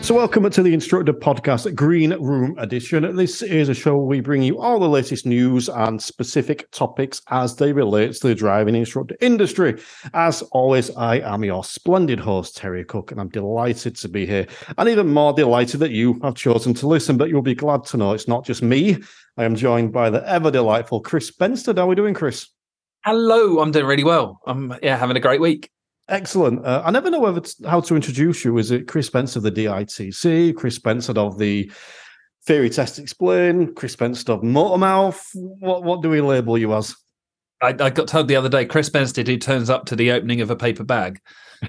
So welcome to the Instructor Podcast Green Room Edition. This is a show where we bring you all the latest news and specific topics as they relate to the driving instructor industry. As always, I am your splendid host, Terry Cook, and I'm delighted to be here. And even more delighted that you have chosen to listen, but you'll be glad to know it's not just me. I am joined by the ever delightful Chris Bensted. How are we doing, Chris? Hello, I'm doing really well. I'm having a great week. Excellent. I never know whether how to introduce you. Is it Chris Bensted of the DITC, Chris Bensted of the Theory Test Explain, Chris Bensted of Motormouth? What do we label you as? I got told the other day, Chris Bensted, who turns up to the opening of a paper bag.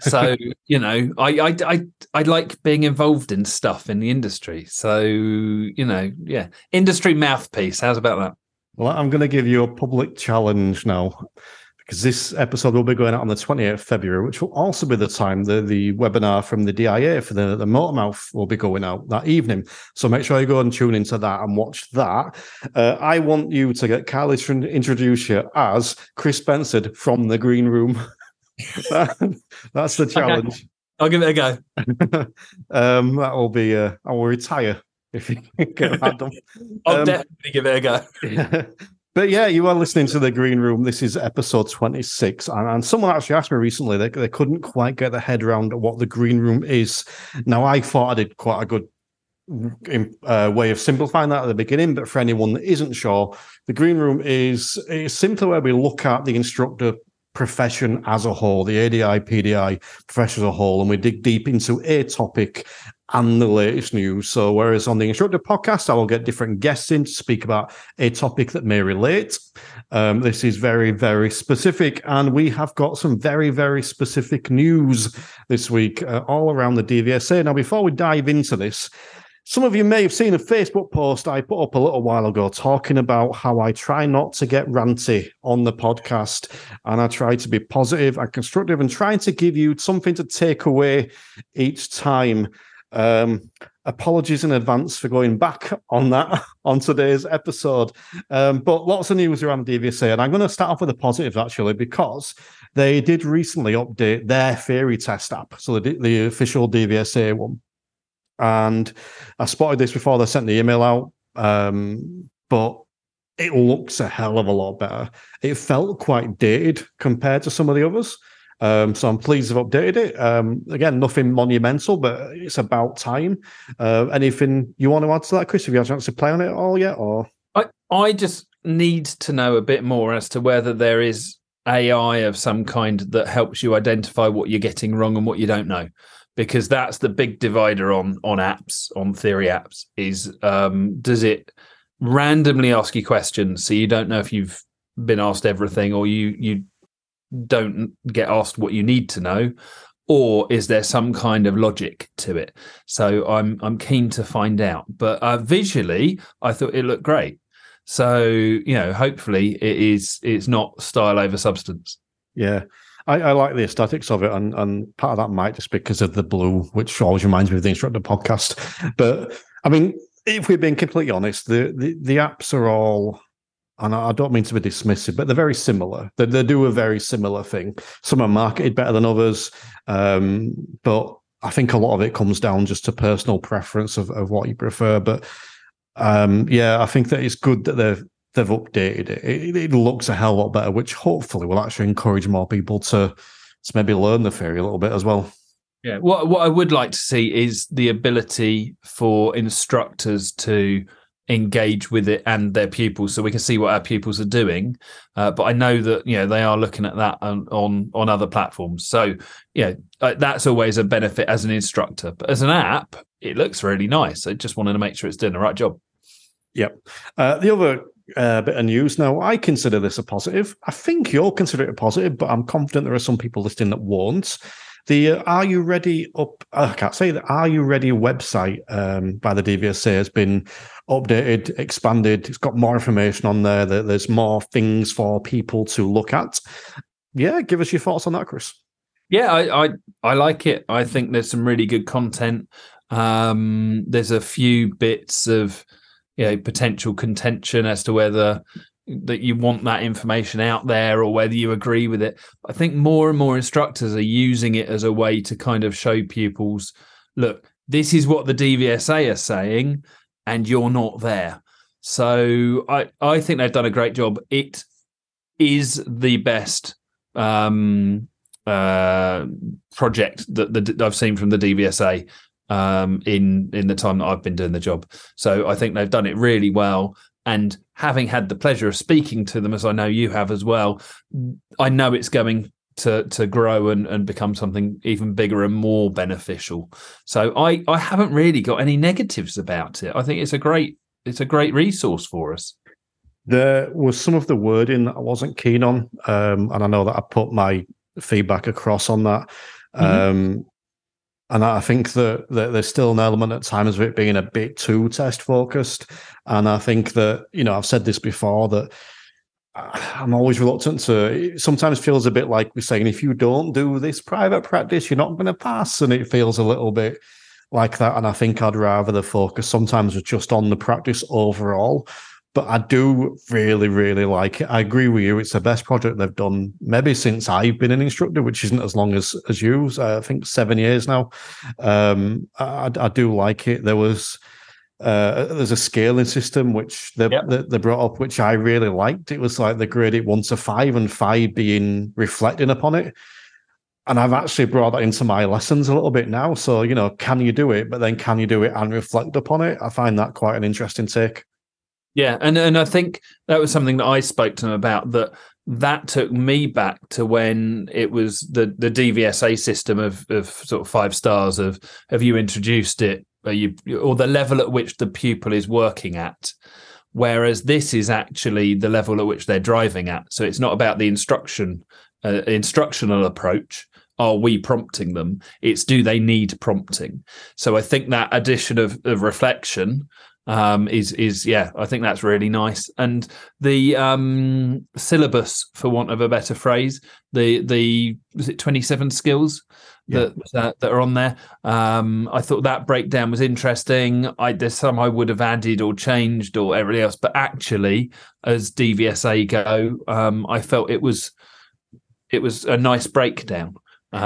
So, you know, I like being involved in stuff in the industry. So, you know, yeah. Industry mouthpiece. How's about that? Well, I'm going to give you a public challenge now, because this episode will be going out on the 28th of February, which will also be the time the webinar from the DIA for the Motormouth will be going out that evening. So make sure you go and tune into that and watch that. I want you to get Carly to introduce you as Chris Bensted from the Green Room. That's the challenge. Okay. I'll give it a go. That will be, I will retire if you get that done. I'll definitely give it a go. Yeah. But yeah, you are listening to The Green Room. This is episode 26. And someone actually asked me recently that they couldn't quite get their head around what The Green Room is. Now, I thought I did quite a good way of simplifying that at the beginning, but for anyone that isn't sure, The Green Room is simply where we look at the instructor profession as a whole, the ADI, PDI profession as a whole, and we dig deep into a topic and the latest news. So whereas on the Instructor Podcast, I will get different guests in to speak about a topic that may relate. This is very, very specific. And we have got some very, very specific news this week all around the DVSA. Now, before we dive into this, some of you may have seen a Facebook post I put up a little while ago talking about how I try not to get ranty on the podcast and I try to be positive and constructive and trying to give you something to take away each time. Apologies in advance for going back on that on today's episode. But lots of news around DVSA, and I'm going to start off with a positive actually, because they did recently update their theory test app, so the official DVSA one. And I spotted this before they sent the email out, but it looks a hell of a lot better. It felt quite dated compared to some of the others. So I'm pleased they've updated it. Again, nothing monumental, but it's about time. Anything you want to add to that, Chris? Have you had a chance to play on it at all yet? Or I just need to know a bit more as to whether there is AI of some kind that helps you identify what you're getting wrong and what you don't know. Because that's the big divider on apps, on theory apps, is does it randomly ask you questions so you don't know if you've been asked everything or you don't get asked what you need to know, or is there some kind of logic to it? So I'm keen to find out. But visually, I thought it looked great. So, you know, hopefully it's not style over substance. Yeah. I like the aesthetics of it, and part of that might just be because of the blue, which always reminds me of the Instructor Podcast. But, I mean, if we're being completely honest, the apps are all, and I don't mean to be dismissive, but they're very similar. They do a very similar thing. Some are marketed better than others, but I think a lot of it comes down just to personal preference of what you prefer. But, yeah, I think that it's good that they've updated it. It looks a hell of a lot better, which hopefully will actually encourage more people to maybe learn the theory a little bit as well. Yeah, what I would like to see is the ability for instructors to engage with it and their pupils, so we can see what our pupils are doing. But I know that, you know, they are looking at that on other platforms. So, yeah, that's always a benefit as an instructor. But as an app, it looks really nice. I just wanted to make sure it's doing the right job. Yep. The other bit of news. Now, I consider this a positive. I think you'll consider it a positive, but I'm confident there are some people listening that won't. The Are You Ready Are You Ready website by the DVSA has been updated, expanded. It's got more information on there. There's more things for people to look at. Yeah, give us your thoughts on that, Chris. Yeah, I like it. I think there's some really good content. There's a few bits of, you know, potential contention as to whether that you want that information out there or whether you agree with it. I think more and more instructors are using it as a way to kind of show pupils, look, this is what the DVSA are saying and you're not there. So I think they've done a great job. It is the best project that I've seen from the DVSA in the time that I've been doing the job. So I think they've done it really well. And having had the pleasure of speaking to them, as I know you have as well, I know it's going to grow and become something even bigger and more beneficial. So I haven't really got any negatives about it. I think it's a great resource for us. There was some of the wording that I wasn't keen on, and I know that I put my feedback across on that. Mm-hmm. And I think that there's still an element at times of it being a bit too test focused. And I think that, you know, I've said this before, that I'm always reluctant to, it sometimes feels a bit like we're saying, if you don't do this private practice, you're not going to pass. And it feels a little bit like that. And I think I'd rather the focus sometimes was just on the practice overall. But I do really, really like it. I agree with you. It's the best project they've done maybe since I've been an instructor, which isn't as long as you. I think 7 years now. I do like it. There was there's a scaling system which they brought up, which I really liked. It was like they graded 1 to 5 and 5 being reflecting upon it. And I've actually brought that into my lessons a little bit now. So, you know, can you do it? But then can you do it and reflect upon it? I find that quite an interesting take. Yeah, and I think that was something that I spoke to them about, that took me back to when it was the DVSA system of sort of 5 stars of have you introduced it, or the level at which the pupil is working at, whereas this is actually the level at which they're driving at. So it's not about the instructional approach. Are we prompting them? It's do they need prompting? So I think that addition of reflection is I think that's really nice. And the syllabus, for want of a better phrase, the was it 27 skills that are on there. I thought that breakdown was interesting. There's some I would have added or changed or everything else, but actually, as DVSA go, I felt it was a nice breakdown. It's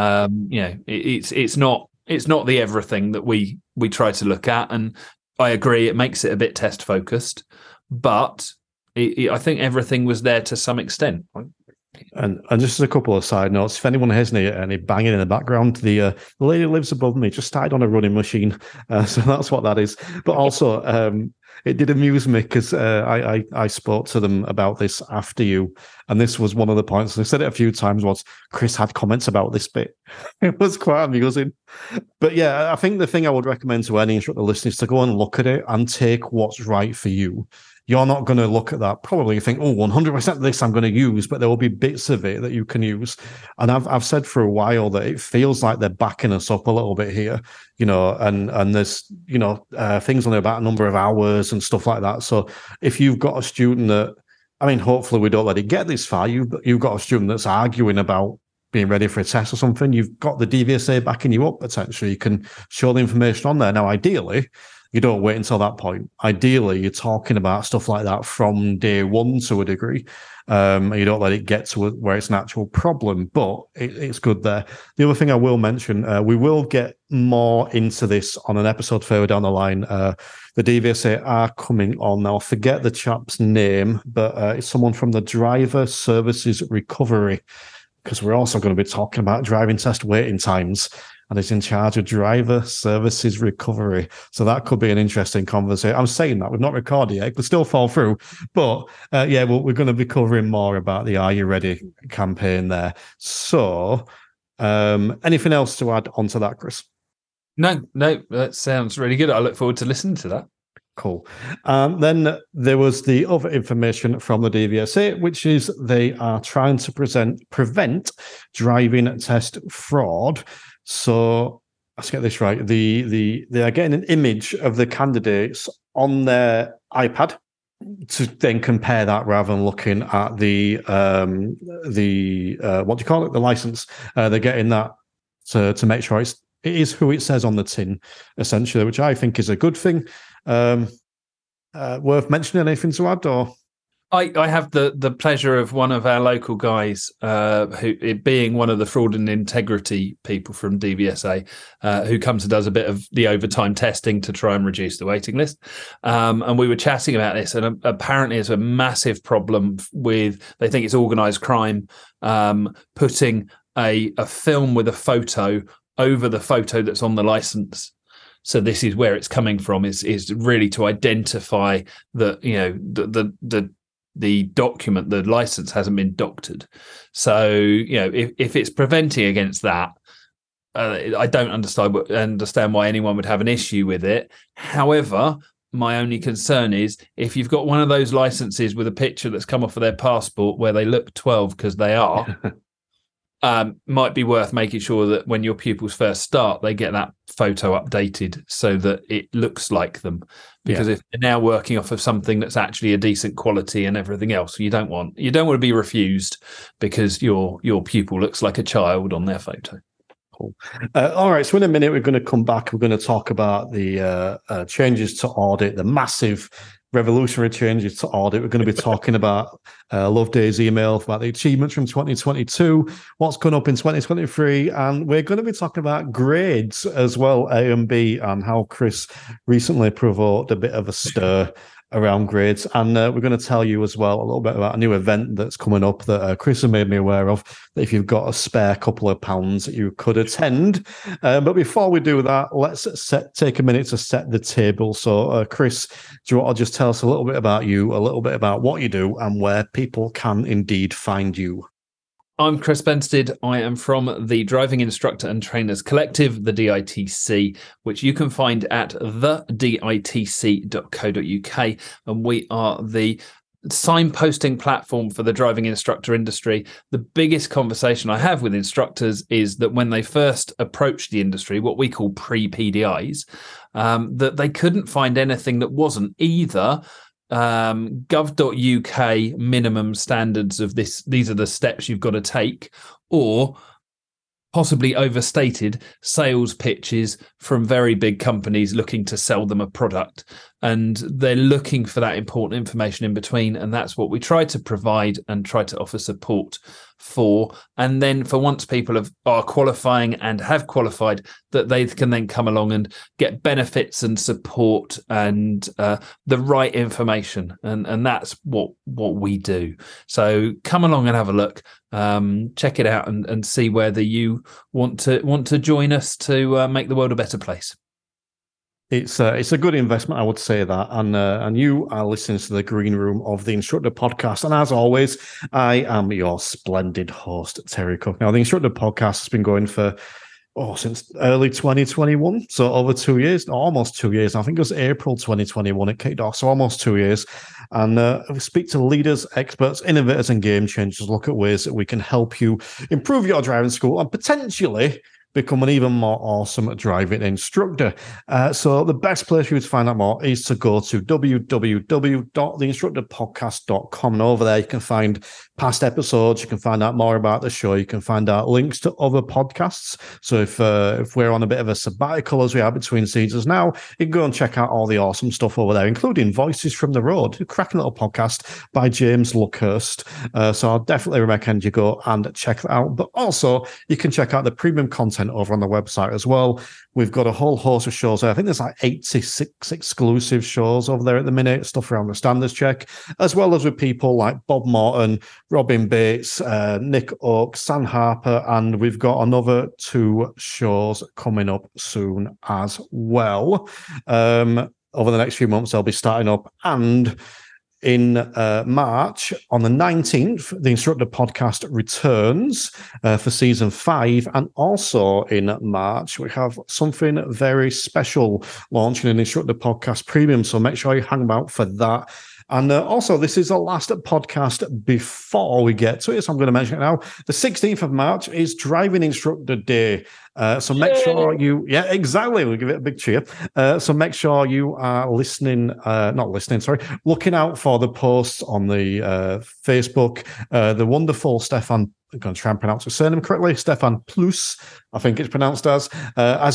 not the everything that we try to look at, and I agree, it makes it a bit test focused, but I think everything was there to some extent. And just as a couple of side notes, if anyone has any banging in the background, the lady who lives above me just started on a running machine, so that's what that is. But also, it did amuse me because I spoke to them about this after you, and this was one of the points. And I said it a few times. Was Chris had comments about this bit? It was quite amusing. But yeah, I think the thing I would recommend to any instructor listening is to go and look at it and take what's right for you. You're not going to look at that probably and think, 100% of this I'm going to use, but there will be bits of it that you can use. And I've said for a while that it feels like they're backing us up a little bit here, you know, and there's, you know, things on there about a number of hours and stuff like that. So if you've got a student that, I mean, hopefully we don't let it get this far, you've got a student that's arguing about being ready for a test or something, you've got the DVSA backing you up potentially. You can show the information on there. Now, ideally, you don't wait until that point. Ideally, you're talking about stuff like that from day one to a degree. You don't let it get to where it's an actual problem, but it's good there. The other thing I will mention, we will get more into this on an episode further down the line. The DVSA are coming on now. I forget the chap's name, but it's someone from the Driver Services Recovery, because we're also going to be talking about driving test waiting times. And it's in charge of driver services recovery. So that could be an interesting conversation. I'm saying that. We've not recorded yet. It could still fall through. But we're going to be covering more about the Are You Ready campaign there. So anything else to add onto that, Chris? No, that sounds really good. I look forward to listening to that. Cool. Then there was the other information from the DVSA, which is they are trying to prevent driving test fraud. So let's get this right. They are getting an image of the candidates on their iPad to then compare that rather than looking at the license. They're getting that to make sure it is who it says on the tin, essentially, which I think is a good thing. Worth mentioning, anything to add or? I have the pleasure of one of our local guys, being one of the fraud and integrity people from DVSA, who comes and does a bit of the overtime testing to try and reduce the waiting list. And we were chatting about this, and apparently it's a massive problem with, they think it's organised crime, putting a film with a photo over the photo that's on the licence. So this is where it's coming from, is really to identify that, you know, the document, the license hasn't been doctored. So, you know, if it's preventing against that, I don't understand why anyone would have an issue with it. However, my only concern is if you've got one of those licenses with a picture that's come off of their passport where they look 12 because they are, might be worth making sure that when your pupils first start, they get that photo updated so that it looks like them. Because if they're now working off of something that's actually a decent quality and everything else, you don't want to be refused because your pupil looks like a child on their photo. Cool. All right. So in a minute, we're going to come back. We're going to talk about the changes to audit, the massive revolutionary changes to audit. We're going to be talking about Loveday's email about the achievements from 2022, what's gone up in 2023, and we're going to be talking about grades as well, A and B, and how Chris recently provoked a bit of a stir around grades. And we're going to tell you as well a little bit about a new event that's coming up that Chris has made me aware of, that if you've got a spare couple of pounds you could attend. But before we do that, let's take a minute to set the table. So Chris, do you want to just tell us a little bit about you, a little bit about what you do and where people can indeed find you? I'm Chris Bensted. I am from the Driving Instructor and Trainers Collective, the DITC, which you can find at theditc.co.uk. And we are the signposting platform for the driving instructor industry. The biggest conversation I have with instructors is that when they first approach the industry, what we call pre-PDIs, that they couldn't find anything that wasn't either gov.uk minimum standards of this, these are the steps you've got to take, or possibly overstated sales pitches from very big companies looking to sell them a product. And they're looking for that important information in between. And that's what we try to provide and try to offer support for. And then for once people are qualifying and have qualified, that they can then come along and get benefits and support and the right information. And that's what we do. So come along and have a look. Check it out and see whether you want to join us to make the world a better place. It's a good investment, I would say that. And you are listening to the Green Room of the Instructor Podcast. And as always, I am your splendid host, Terry Cook. Now, the Instructor Podcast has been going for since early 2021, so over 2 years, almost 2 years. I think it was April 2021 it kicked off, so almost 2 years. And we speak to leaders, experts, innovators, and game changers. Look at ways that we can help you improve your driving school and potentially become an even more awesome driving instructor. So the best place for you to find out more is to go to www.theinstructorpodcast.com. And over there, you can find past episodes. You can find out more about the show. You can find out links to other podcasts. So if we're on a bit of a sabbatical, as we are between seasons now, you can go and check out all the awesome stuff over there, including Voices from the Road, a cracking little podcast by James Luckhurst. So I'll definitely recommend you go and check that out. But also, you can check out the premium content over on the website as well. We've got a whole host of shows there. I think there's like 86 exclusive shows over there at the minute, stuff around the standards check, as well as with people like Bob Morton, Robin Bates, Nick Oak, Sam Harper, and we've got another 2 shows coming up soon as well. Over the next few months, they'll be starting up. And in March, on the 19th, the Instructor Podcast returns for season 5. And also in March, we have something very special launching, an Instructor Podcast Premium. So make sure you hang about for that. And also, this is the last podcast before we get to it, so I'm going to mention it now. The 16th of March is Driving Instructor Day. So make sure you... Yeah, exactly. We'll give it a big cheer. So make sure you are listening... looking out for the posts on the Facebook. The wonderful Stefan I'm going to try and pronounce his surname correctly, Stefan Pellet, I think it's pronounced as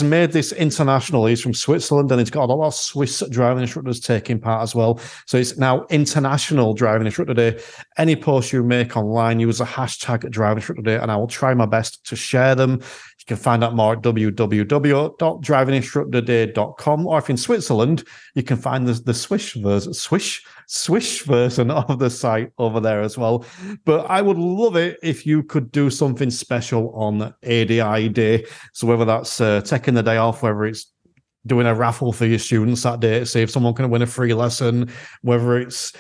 made this international. He's from Switzerland, and he's got a lot of Swiss driving instructors taking part as well. So it's now International Driving Instructor Day. Any post you make online, use the hashtag Driving Instructor Day, and I will try my best to share them. You can find out more at www.drivinginstructorday.com, or if in Switzerland, you can find the Swiss version of the site over there as well. But I would love it if you could do something special on ADI Day. So whether that's taking the day off, whether it's doing a raffle for your students that day to see if someone can win a free lesson, whether it's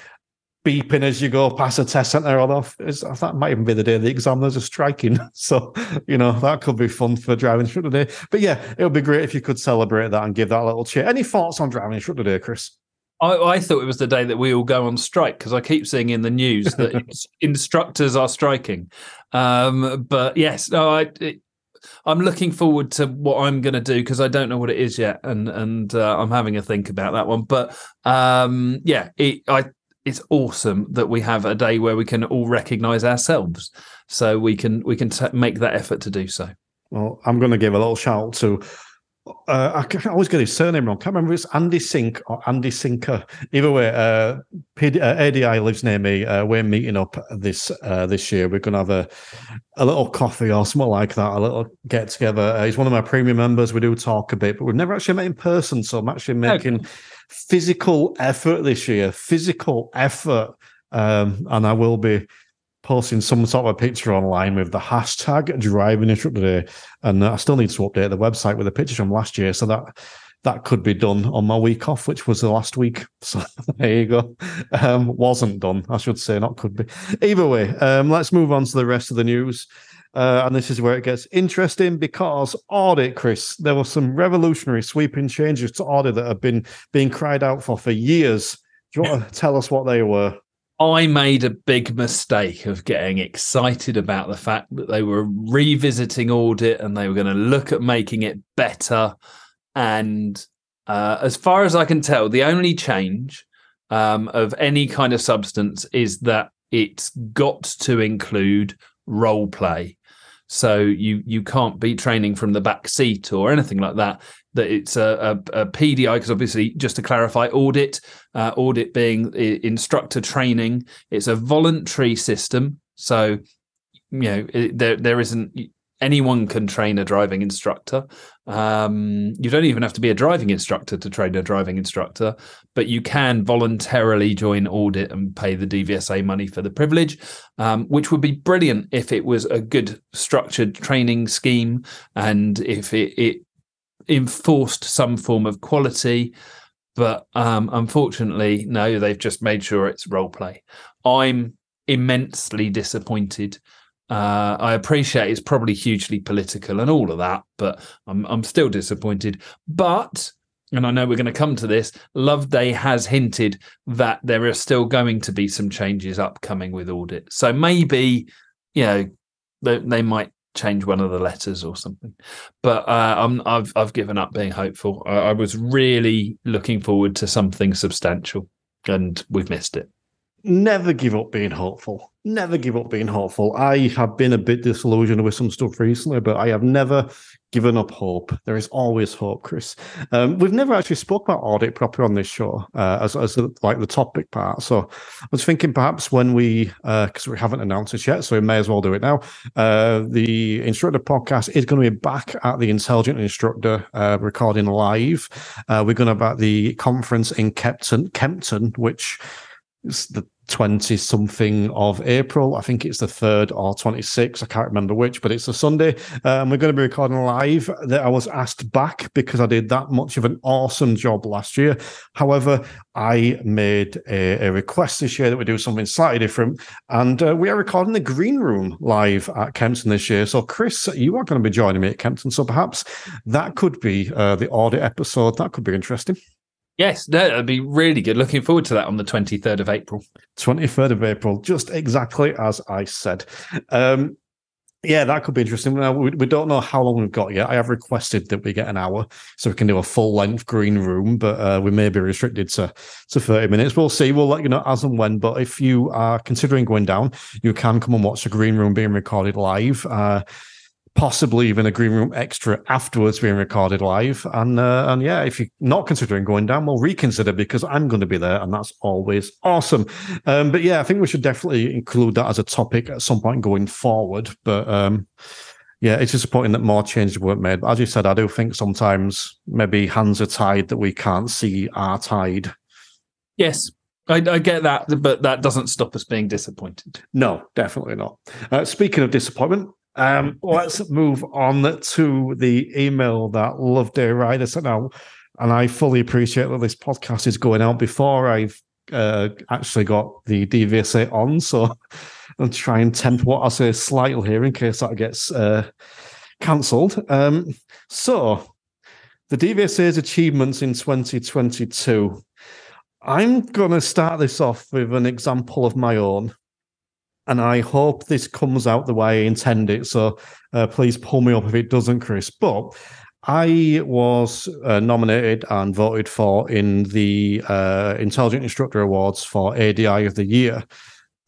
beeping as you go past a test centre, although that might even be the day the examiners are striking. So, you know, that could be fun for Driving Instructor Day. But yeah, it would be great if you could celebrate that and give that a little cheer. Any thoughts on Driving Instructor Day, Chris? I thought it was the day that we all go on strike, because I keep seeing in the news that instructors are striking. But yes, no, I'm looking forward to what I'm going to do, because I don't know what it is yet, and I'm having a think about that one. But it's awesome that we have a day where we can all recognise ourselves, so we can make that effort to do so. Well, I'm going to give a little shout out to. I always get his surname wrong. I can't remember if it's Andy Sink or Andy Sinker. Either way, ADI lives near me. We're meeting up this year. We're going to have a little coffee or something like that, a little get-together. He's one of my premium members. We do talk a bit, but we've never actually met in person, so I'm actually making physical effort this year, and I will be posting some sort of a picture online with the hashtag Driving Instructor Day. And I still need to update the website with the pictures from last year, so that could be done on my week off, which was the last week. So there you go. Wasn't done, I should say, not could be. Either way, let's move on to the rest of the news. And this is where it gets interesting, because audit, Chris, there were some revolutionary sweeping changes to audit that have been being cried out for years. Do you want to tell us what they were? I made a big mistake of getting excited about the fact that they were revisiting audit and they were going to look at making it better. And as far as I can tell, the only change of any kind of substance is that it's got to include role play. So you can't be training from the back seat or anything like that. That it's a PDI, because obviously, just to clarify, audit being instructor training, it's a voluntary system. So, you know, there isn't anyone can train a driving instructor. You don't even have to be a driving instructor to train a driving instructor, but you can voluntarily join audit and pay the DVSA money for the privilege, which would be brilliant if it was a good structured training scheme and if it enforced some form of quality. But unfortunately, no, they've just made sure it's role play. I'm immensely disappointed. I appreciate it's probably hugely political and all of that, but I'm still disappointed. But, and I know we're going to come to this, Loveday has hinted that there are still going to be some changes upcoming with audit. So maybe, you know, they might change one of the letters or something, but I've given up being hopeful. I was really looking forward to something substantial, and we've missed it. Never give up being hopeful. Never give up being hopeful. I have been a bit disillusioned with some stuff recently, but I have never given up hope. There is always hope, Chris. We've never actually spoke about audit properly on this show as the topic part. So I was thinking perhaps when we, because we haven't announced it yet, so we may as well do it now. The Instructor Podcast is going to be back at the Intelligent Instructor recording live. We're going to be at the conference in Kempton, which is the 20-something of April. I think it's the 3rd or 26th. I can't remember which, but it's a Sunday. We're going to be recording live. That I was asked back because I did that much of an awesome job last year. However, I made a request this year that we do something slightly different, and we are recording The Green Room live at Kempton this year. So, Chris, you are going to be joining me at Kempton, so perhaps that could be the audit episode. That could be interesting. Yes, that'd be really good. Looking forward to that on the 23rd of April. 23rd of April, just exactly as I said. Yeah, that could be interesting. We don't know how long we've got yet. I have requested that we get an hour so we can do a full-length green room, but we may be restricted to 30 minutes. We'll see. We'll let you know as and when. But if you are considering going down, you can come and watch the green room being recorded live, possibly even a green room extra afterwards being recorded live. And yeah, if you're not considering going down, we'll reconsider, because I'm going to be there, and that's always awesome. But yeah, I think we should definitely include that as a topic at some point going forward. But yeah, it's disappointing that more changes weren't made. But as you said, I do think sometimes maybe hands are tied that we can't see are tied. Yes. I get that, but that doesn't stop us being disappointed. No, definitely not. Speaking of disappointment, let's move on to the email that Loveday Ryder sent out, and I fully appreciate that this podcast is going out before I've actually got the DVSA on, so I'll try and temper what I say slightly here in case that gets cancelled. So, the DVSA's achievements in 2022. I'm going to start this off with an example of my own, and I hope this comes out the way I intend it, so please pull me up if it doesn't, Chris. But I was nominated and voted for in the Intelligent Instructor Awards for ADI of the Year.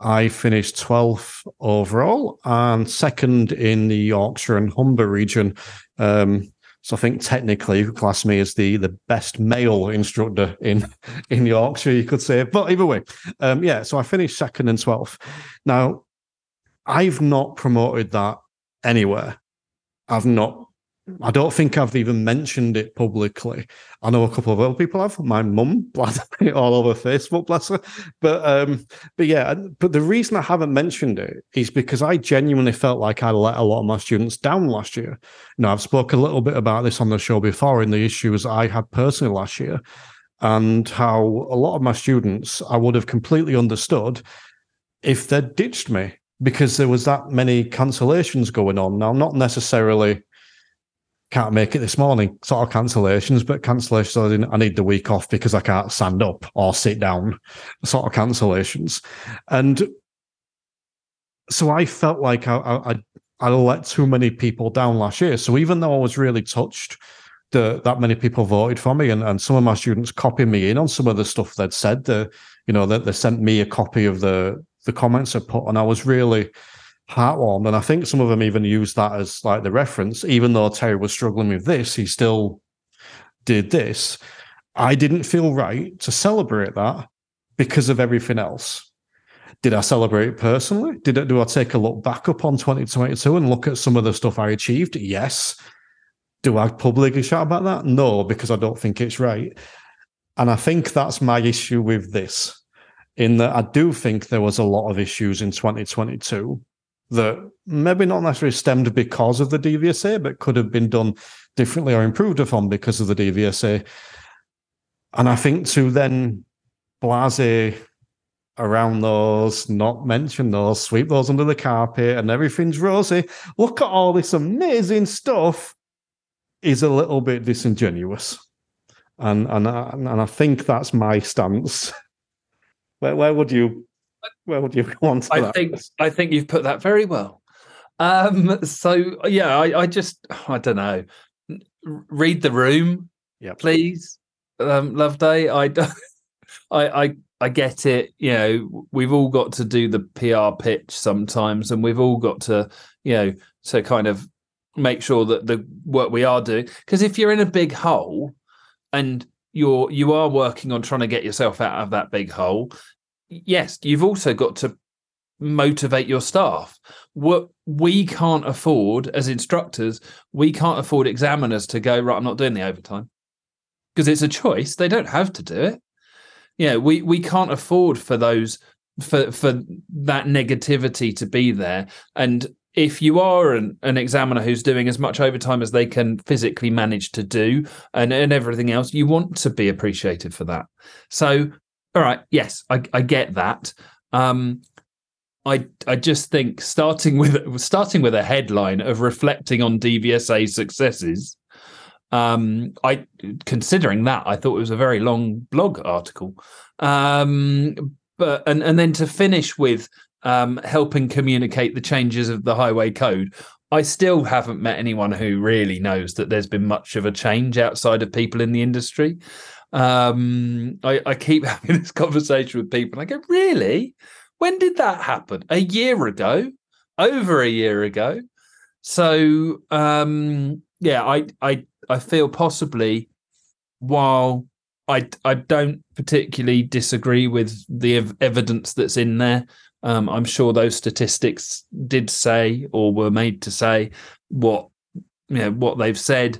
I finished 12th overall and second in the Yorkshire and Humber region. So I think technically you could class me as the best male instructor in Yorkshire, you could say. But either way, yeah, so I finished second and 12th. Now, I've not promoted that anywhere. I don't think I've even mentioned it publicly. I know a couple of other people have. My mum blathered it all over Facebook, bless her. But yeah, but the reason I haven't mentioned it is because I genuinely felt like I let a lot of my students down last year. You know, I've spoken a little bit about this on the show before in the issues I had personally last year, and how a lot of my students I would have completely understood if they'd ditched me, because there was that many cancellations going on. Now, not necessarily can't make it this morning sort of cancellations, but cancellations I need the week off because I can't stand up or sit down sort of cancellations. And so I felt like I let too many people down last year. So even though I was really touched that many people voted for me, and some of my students copied me in on some of the stuff they'd said, that they sent me a copy of the comments I put, and I was really heartwarmed, and I think some of them even used that as like the reference. Even though Terry was struggling with this, he still did this. I didn't feel right to celebrate that because of everything else. Did I celebrate it personally? Do I take a look back up on 2022 and look at some of the stuff I achieved? Yes. Do I publicly shout about that? No, because I don't think it's right. And I think that's my issue with this, in that I do think there was a lot of issues in 2022 that maybe not necessarily stemmed because of the DVSA, but could have been done differently or improved upon because of the DVSA. And I think to then blase around those, not mention those, sweep those under the carpet, and everything's rosy, look at all this amazing stuff, is a little bit disingenuous. And I think that's my stance. Where would you go on to that? I think you've put that very well. So yeah, I don't know. Read the room, yep, please. Loveday, I get it. You know, we've all got to do the PR pitch sometimes, and we've all got to, to kind of make sure that the work we are doing. Because if you're in a big hole, and you are working on trying to get yourself out of that big hole, yes, you've also got to motivate your staff. What we can't afford as instructors, we can't afford examiners to go, right, I'm not doing the overtime, because it's a choice. They don't have to do it. We can't afford for those for that negativity to be there. And if you are an examiner who's doing as much overtime as they can physically manage to do and everything else, you want to be appreciated for that. So all right. Yes, I get that. I just think starting with a headline of reflecting on DVSA successes. Considering that, I thought it was a very long blog article. But then to finish with helping communicate the changes of the highway code. I still haven't met anyone who really knows that there's been much of a change outside of people in the industry. I keep having this conversation with people, and I go, really? When did that happen? A year ago? Over a year ago? So, yeah, I feel possibly, while I don't particularly disagree with the evidence that's in there, I'm sure those statistics did say, or were made to say, what they've said.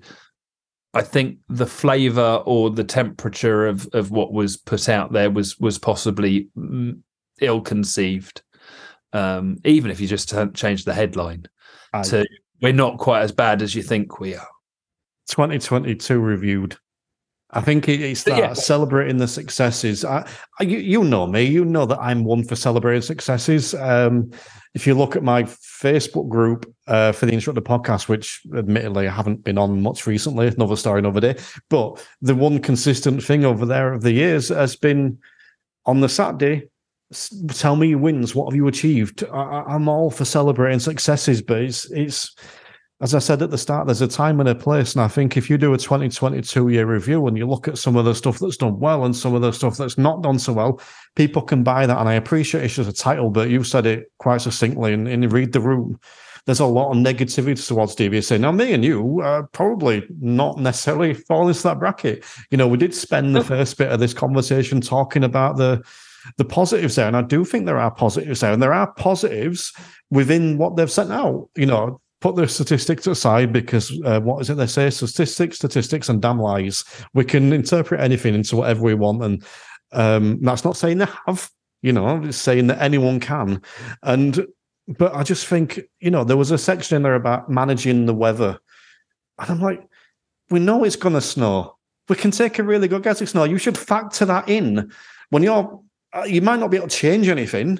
I think the flavour or the temperature of what was put out there was possibly ill-conceived. Even if you just change the headline to "We're not quite as bad as you think we are." 2022 reviewed. I think it's that celebrating the successes. You know me. You know that I'm one for celebrating successes. If you look at my Facebook group for the Instructor Podcast, which admittedly I haven't been on much recently, another story, another day, but the one consistent thing over there of the years has been, on the Saturday, tell me your wins. What have you achieved? I'm all for celebrating successes, but it's as I said at the start, there's a time and a place, and I think if you do a 2022 year review and you look at some of the stuff that's done well and some of the stuff that's not done so well, people can buy that, and I appreciate it's just a title, but you said it quite succinctly, and read the room. There's a lot of negativity towards DVSA. Now, me and you are probably not necessarily falling into that bracket. You know, we did spend the first bit of this conversation talking about the positives there, and I do think there are positives there, and there are positives within what they've sent out. You know, put the statistics aside, because what is it they say? Statistics and damn lies. We can interpret anything into whatever we want, and that's not saying they have, you know, it's saying that anyone can. But I just think, you know, there was a section in there about managing the weather, and I'm like, we know it's going to snow. We can take a really good guess at snow. You should factor that in when you might not be able to change anything,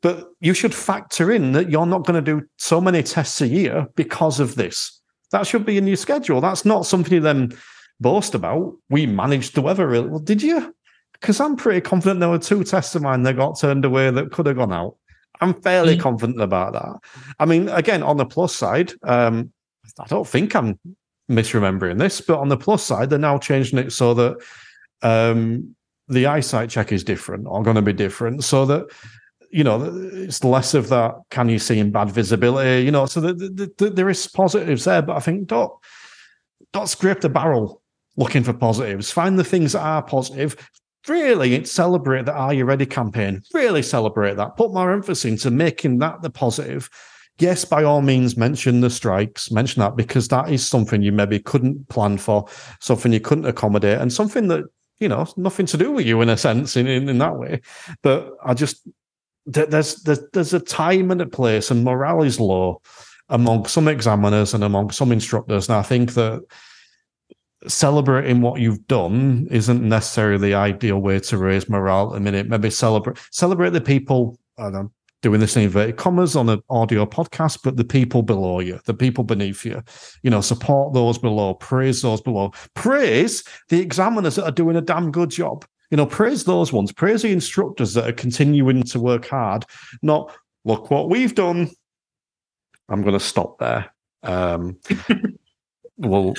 but you should factor in that you're not going to do so many tests a year because of this. That should be in your schedule. That's not something you then boast about. We managed the weather really well. Did you? Because I'm pretty confident there were 2 tests of mine that got turned away that could have gone out. I'm fairly confident about that. I mean, again, on the plus side, I don't think I'm misremembering this, but on the plus side, they're now changing it so that the eyesight check is different, or going to be different, so that, you know, it's less of that, can you see in bad visibility, you know, so that there is positives there, but I think don't scrape the barrel looking for positives. Find the things that are positive. Really celebrate the Are You Ready campaign. Really celebrate that. Put more emphasis into making that the positive. Yes, by all means, mention the strikes, mention that, because that is something you maybe couldn't plan for, something you couldn't accommodate, and something that, you know, nothing to do with you in a sense in that way. But I just, there's a time and a place, and morale is low among some examiners and among some instructors. And I think that celebrating what you've done isn't necessarily the ideal way to raise morale at the minute. Maybe celebrate the people, and I'm doing this in inverted commas on an audio podcast, but the people below you, the people beneath you, you know, support those below, praise those below, praise the examiners that are doing a damn good job, you know, praise those ones, praise the instructors that are continuing to work hard, not look what we've done. I'm going to stop there. We'll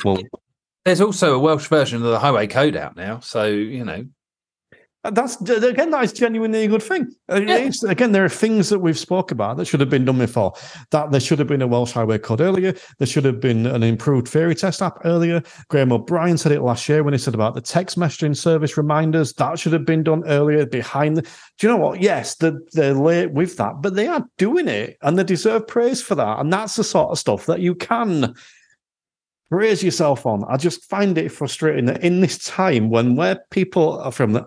There's also a Welsh version of the Highway Code out now, so, you know. That is genuinely a good thing. Yeah. Again, there are things that we've spoke about that should have been done before. That there should have been a Welsh Highway Code earlier. There should have been an improved theory test app earlier. Graham O'Brien said it last year when he said about the text messaging service reminders. That should have been done earlier. Do you know what? Yes, they're late with that, but they are doing it, and they deserve praise for that. And that's the sort of stuff that you can raise yourself on. I just find it frustrating that in this time when where people are from the,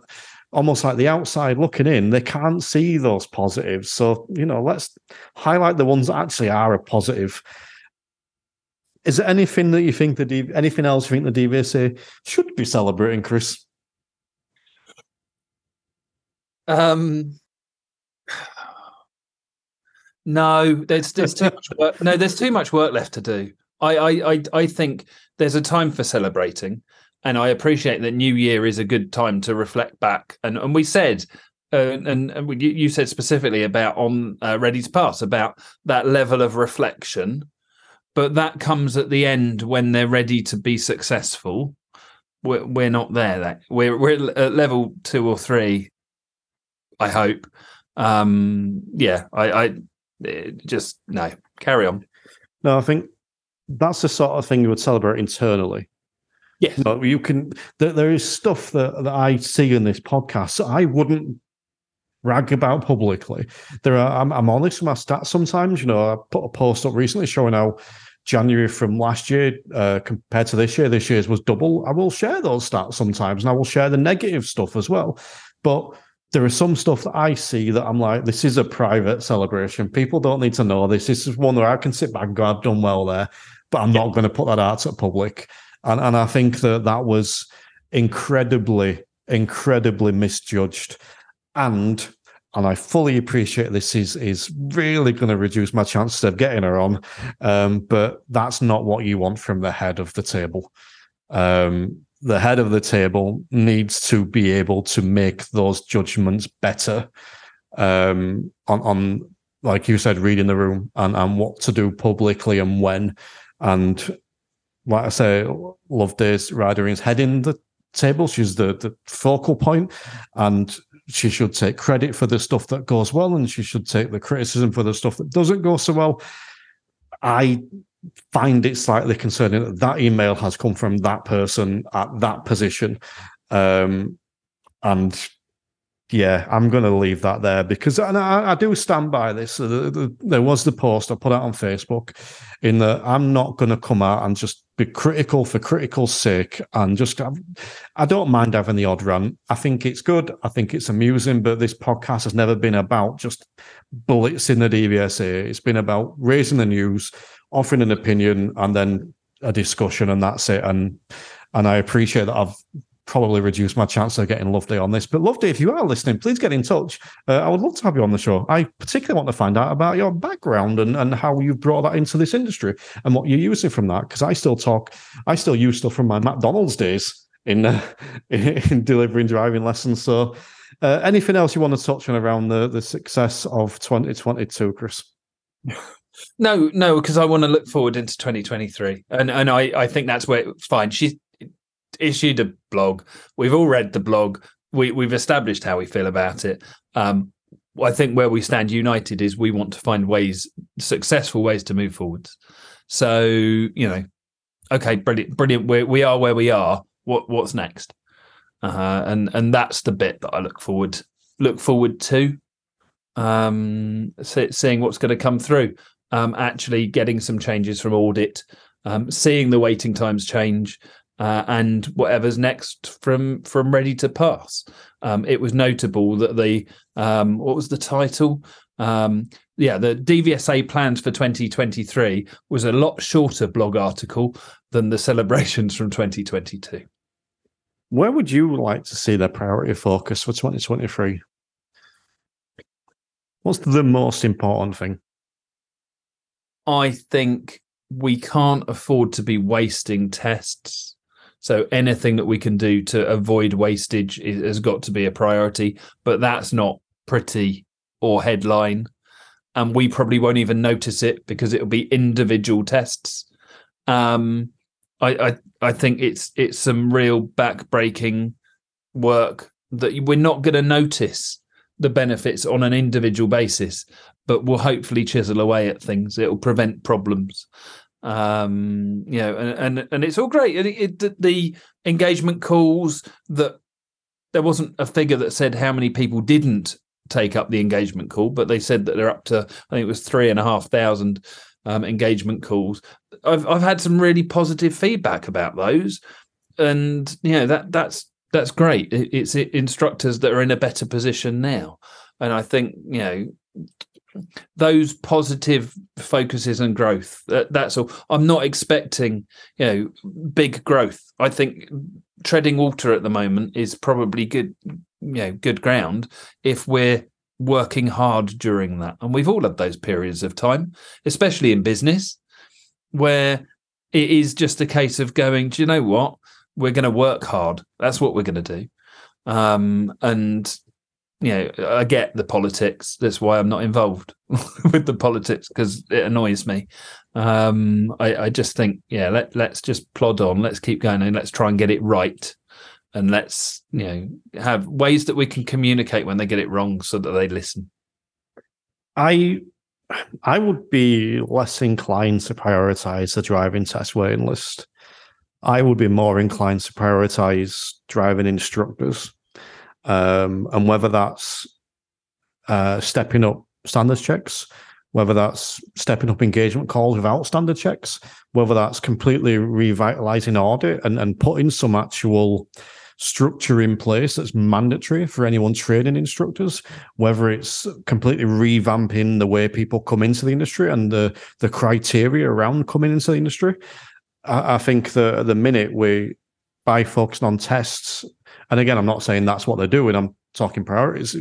almost like the outside looking in, they can't see those positives. So, you know, let's highlight the ones that actually are a positive. Is there anything that you think anything else you think the DVSA should be celebrating, Chris? No, there's too much work. No, there's too much work left to do. I think there's a time for celebrating, and I appreciate that New Year is a good time to reflect back. And we said and you said specifically about on Ready to Pass, about that level of reflection, but that comes at the end when they're ready to be successful. We're not there. We're at level 2 or 3, I hope. Carry on. No, I think that's the sort of thing you would celebrate internally. Yes. So you can. There is stuff that I see in this podcast I wouldn't brag about publicly. I'm honest with my stats sometimes. You know, I put a post up recently showing how January from last year compared to this year's was double. I will share those stats sometimes, and I will share the negative stuff as well. But there is some stuff that I see that I'm like, this is a private celebration. People don't need to know this. This is one that I can sit back and go, I've done well there, but I'm not going to put that out to the public. And I think that was incredibly, incredibly misjudged. And I fully appreciate this is really going to reduce my chances of getting her on. But that's not what you want from the head of the table. The head of the table needs to be able to make those judgments better on, like you said, reading the room and what to do publicly and when. And like I say, Loveday's Ryder is heading the table. She's the focal point, and she should take credit for the stuff that goes well, and she should take the criticism for the stuff that doesn't go so well. I find it slightly concerning that that email has come from that person at that position. I'm going to leave that there because, and I do stand by this. There was the post I put out on Facebook in that I'm not going to come out and just be critical for critical's sake. And just, I don't mind having the odd rant. I think it's good. I think it's amusing. But this podcast has never been about just bullets in the DVSA. It's been about raising the news, offering an opinion, and then a discussion, and that's it. And I appreciate that I've probably reduced my chance of getting Loveday on this. But Loveday, if you are listening, please get in touch. I would love to have you on the show. I particularly want to find out about your background and how you've brought that into this industry and what you're using from that. Because I still use stuff from my McDonald's days in delivering driving lessons. So anything else you want to touch on around the success of 2022, Chris? No, because I want to look forward into 2023. And I think that's where it's fine. She's issued a blog. We've all read the blog. We've established how we feel about it. I think where we stand united is we want to find successful ways to move forwards. So, you know, okay, brilliant. We are where we are. What's next? And that's the bit that I look forward to. Seeing what's going to come through. Actually getting some changes from audit, seeing the waiting times change, and whatever's next from Ready to Pass. It was notable that the what was the title? The DVSA plans for 2023 was a lot shorter blog article than the celebrations from 2022. Where would you like to see their priority focus for 2023? What's the most important thing? I think we can't afford to be wasting tests. So anything that we can do to avoid wastage has got to be a priority, but that's not pretty or headline. And we probably won't even notice it because it'll be individual tests. I think it's some real backbreaking work that we're not going to notice the benefits on an individual basis, but will hopefully chisel away at things. It'll prevent problems, and it's all great. The engagement calls, that there wasn't a figure that said how many people didn't take up the engagement call, but they said that they're up to, I think it was 3,500 engagement calls. I've had some really positive feedback about those, and that's great. It's instructors that are in a better position now. And I think, those positive focuses and growth, that's all. I'm not expecting, big growth. I think treading water at the moment is probably good, good ground if we're working hard during that. And we've all had those periods of time, especially in business, where it is just a case of going, do you know what? We're going to work hard. That's what we're going to do. And you know, I get the politics. That's why I'm not involved with the politics, because it annoys me. I just think, yeah, let's just plod on. Let's keep going and let's try and get it right. And let's, you know, have ways that we can communicate when they get it wrong so that they listen. I would be less inclined to prioritise the driving test waiting list. I would be more inclined to prioritise driving instructors, and whether that's stepping up standards checks, whether that's stepping up engagement calls without standard checks, whether that's completely revitalising audit and putting some actual structure in place that's mandatory for anyone training instructors, whether it's completely revamping the way people come into the industry and the criteria around coming into the industry. I think that at the minute by focusing on tests, and again, I'm not saying that's what they're doing, I'm talking priorities,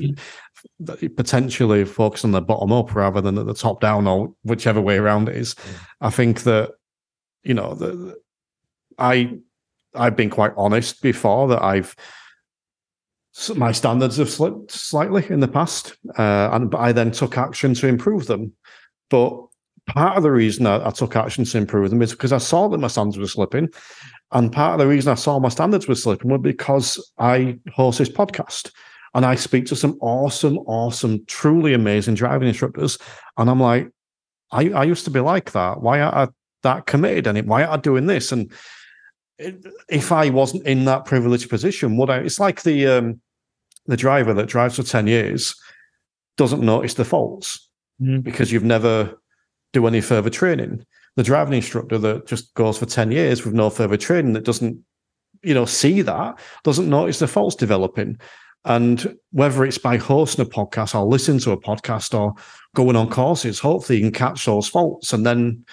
potentially focus on the bottom up rather than at the top down or whichever way around it is. I think that, you know, I've been quite honest before that my standards have slipped slightly in the past, and I then took action to improve them. But part of the reason I took action to improve them is because I saw that my standards were slipping, and part of the reason I saw my standards were slipping was because I host this podcast and I speak to some awesome, truly amazing driving instructors, and I'm like, I used to be like that. Why aren't I that committed? And why aren't I doing this? And if I wasn't in that privileged position, would I? It's like the driver that drives for 10 years doesn't notice the faults because you've never do any further training. The driving instructor that just goes for 10 years with no further training, that doesn't, you know, see that, doesn't notice the faults developing. And whether it's by hosting a podcast or listening to a podcast or going on courses, hopefully you can catch those faults, and then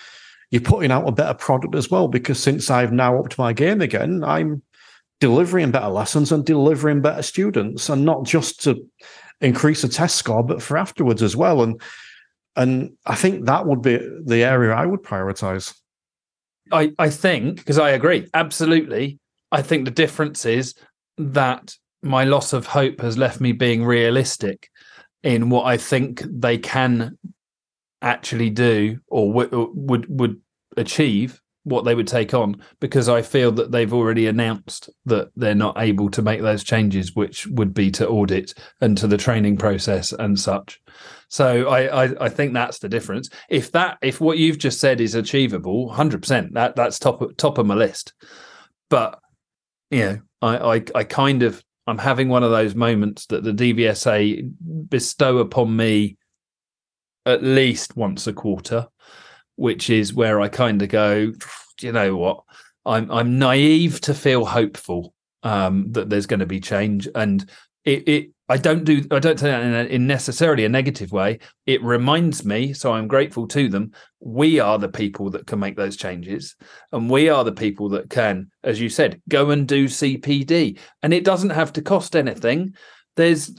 you're putting out a better product as well, because since I've now upped my game again, I'm delivering better lessons and delivering better students, and not just to increase the test score, but for afterwards as well. And I think that would be the area I would prioritise. I think, because I agree, absolutely. I think the difference is that my loss of hope has left me being realistic in what I think they can actually do or would achieve, what they would take on, because I feel that they've already announced that they're not able to make those changes, which would be to audit and to the training process and such. So I think that's the difference. If what you've just said is achievable, 100%, that's top of my list. But you know, I'm having one of those moments that the DVSA bestow upon me at least once a quarter, which is where I kind of go, do you know what? I'm naive to feel hopeful that there's going to be change, and I don't say that in necessarily a negative way. It reminds me, so I'm grateful to them. We are the people that can make those changes, and we are the people that can, as you said, go and do CPD, and it doesn't have to cost anything. There's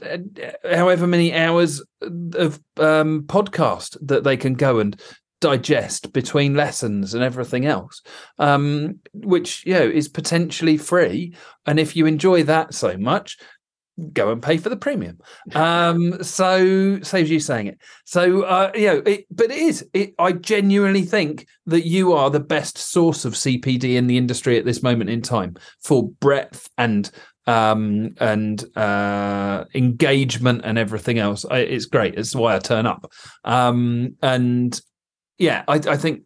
however many hours of podcast that they can go and digest between lessons and everything else, which, you know, is potentially free. And if you enjoy that so much, go and pay for the premium. So saves you saying it. So, you know, I genuinely think that you are the best source of CPD in the industry at this moment in time for breadth and engagement and everything else. It's great. It's why I turn up. Yeah, I think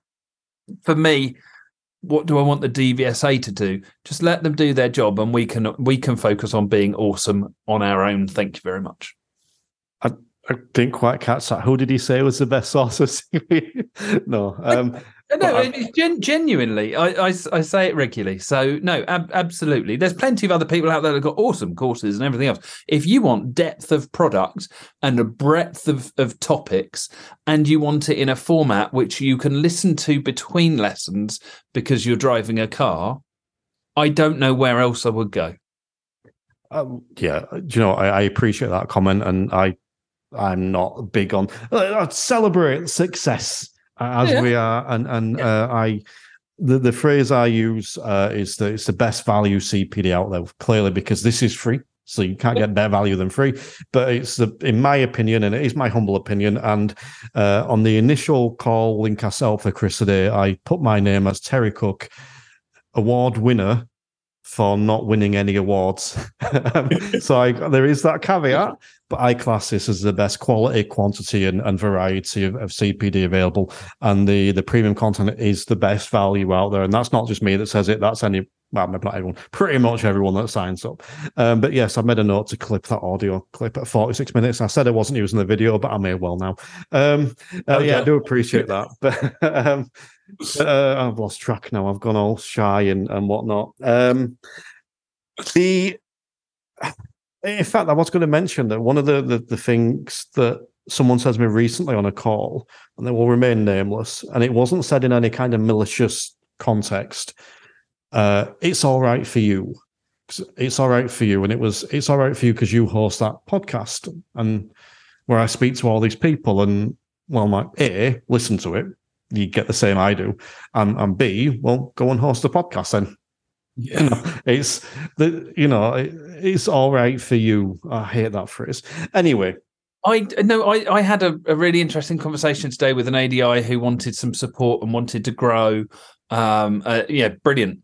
for me, what do I want the DVSA to do? Just let them do their job, and we can focus on being awesome on our own. Thank you very much. I didn't quite catch that. Who did he say was the best source of CV? No. Genuinely, I say it regularly. So, no, absolutely. There's plenty of other people out there that have got awesome courses and everything else. If you want depth of products and a breadth of topics, and you want it in a format which you can listen to between lessons because you're driving a car, I don't know where else I would go. Yeah, you know, I appreciate that comment, and I'm not big on celebrate success. As we are, the phrase I use is that it's the best value CPD out there, clearly, because this is free. So you can't get better value than free. But it's, in my opinion, and it is my humble opinion, and on the initial call link I set up for Chris today, I put my name as Terry Cook, award winner for not winning any awards. So there is that caveat, but I class this as the best quality, quantity, and variety of CPD available. And the premium content is the best value out there. And that's not just me that says it, that's any... well, maybe not everyone, pretty much everyone that signs up. But yes, I made a note to clip that audio clip at 46 minutes. I said I wasn't using the video, but I may well now. Yeah, I do appreciate that. But I've lost track now. I've gone all shy and whatnot. In fact, I was going to mention that one of the things that someone said to me recently on a call, and they will remain nameless, and it wasn't said in any kind of malicious context, it's all right for you. It's all right for you. And it's all right for you because you host that podcast and where I speak to all these people. And well, I'm like, A, listen to it. You get the same I do. And B, well, go and host a podcast then. Yeah. You know, it's all right for you. I hate that phrase. Anyway. I had a really interesting conversation today with an ADI who wanted some support and wanted to grow. Brilliant.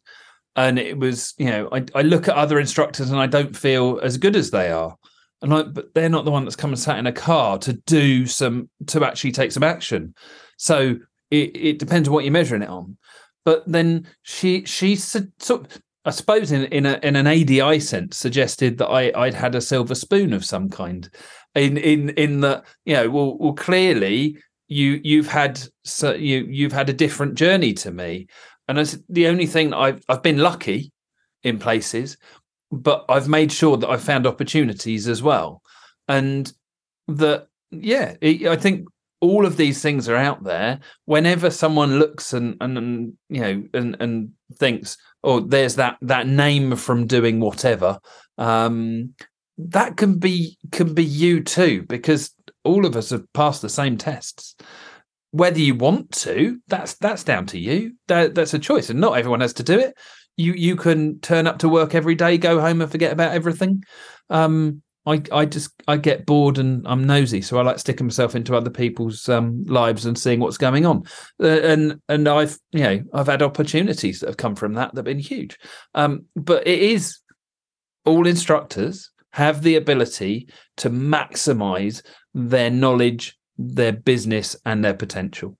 And it was, I look at other instructors and I don't feel as good as they are. And but they're not the one that's come and sat in a car to to actually take some action. So it depends on what you're measuring it on. But then she said, so I suppose in an ADI sense, suggested that I'd had a silver spoon of some kind in that, clearly you've had a different journey to me. And the only thing that I've been lucky in places, but I've made sure that I've found opportunities as well. And I think all of these things are out there. Whenever someone looks and thinks, oh, there's that name from doing whatever, that can be you too, because all of us have passed the same tests. Whether you want to, that's down to you. That's a choice, and not everyone has to do it. You can turn up to work every day, go home, and forget about everything. I get bored and I'm nosy, so I like sticking myself into other people's lives and seeing what's going on. And I've had opportunities that have come from that have been huge. But it is all instructors have the ability to maximise their knowledge, their business and their potential.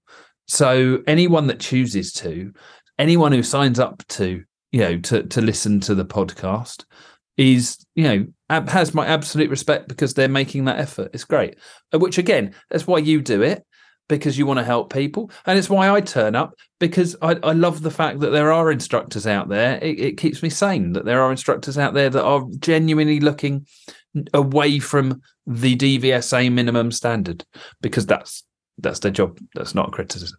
So anyone that chooses to, anyone who signs up to listen to the podcast is, has my absolute respect because they're making that effort. It's great. Which again, that's why you do it, because you want to help people. And it's why I turn up, because I love the fact that there are instructors out there. It keeps me sane that there are instructors out there that are genuinely looking away from the DVSA minimum standard, because that's their job. That's not a criticism.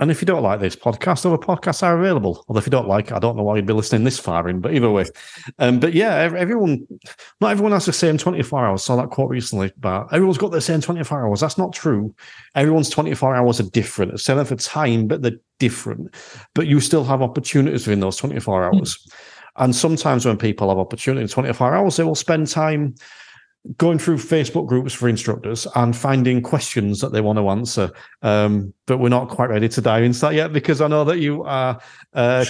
And if you don't like this podcast, other podcasts are available. Although if you don't like it, I don't know why you'd be listening this far in, but either way. But yeah, not everyone has the same 24 hours. I saw that quote recently, but everyone's got the same 24 hours. That's not true. Everyone's 24 hours are different. It's similar for time, but they're different. But you still have opportunities within those 24 hours. And sometimes when people have opportunity in 24 hours, they will spend time going through Facebook groups for instructors and finding questions that they want to answer. But we're not quite ready to dive into that yet, because I know that you are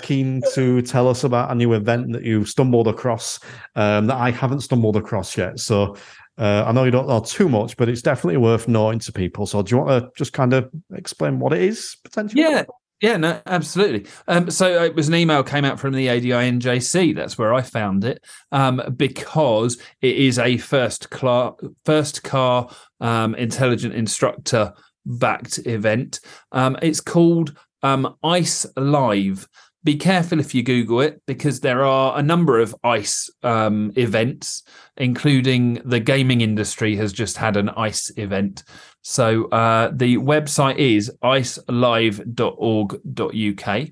keen to tell us about a new event that you stumbled across that I haven't stumbled across yet. So I know you don't know too much, but it's definitely worth knowing to people. So do you want to just kind of explain what it is potentially? Yeah, no, absolutely. So it was an email came out from the ADI NJC. That's where I found it, because it is a first car intelligent instructor backed event. It's called ICE Live. Be careful if you Google it, because there are a number of ICE events, including the gaming industry has just had an ICE event. So the website is icelive.org.uk,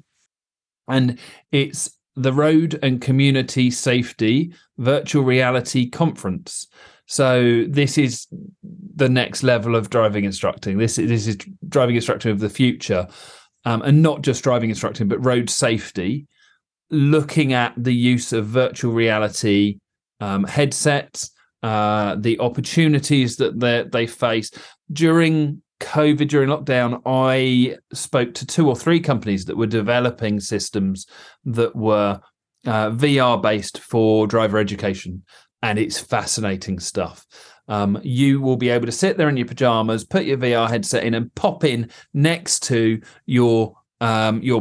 and it's the Road and Community Safety Virtual Reality Conference. So this is the next level of driving instructing. This is driving instructing of the future. And not just driving instructing, but road safety, looking at the use of virtual reality headsets, the opportunities that they face. During COVID, during lockdown, I spoke to 2 or 3 companies that were developing systems that were VR-based for driver education, and it's fascinating stuff. You will be able to sit there in your pajamas, put your VR headset in, and pop in next to your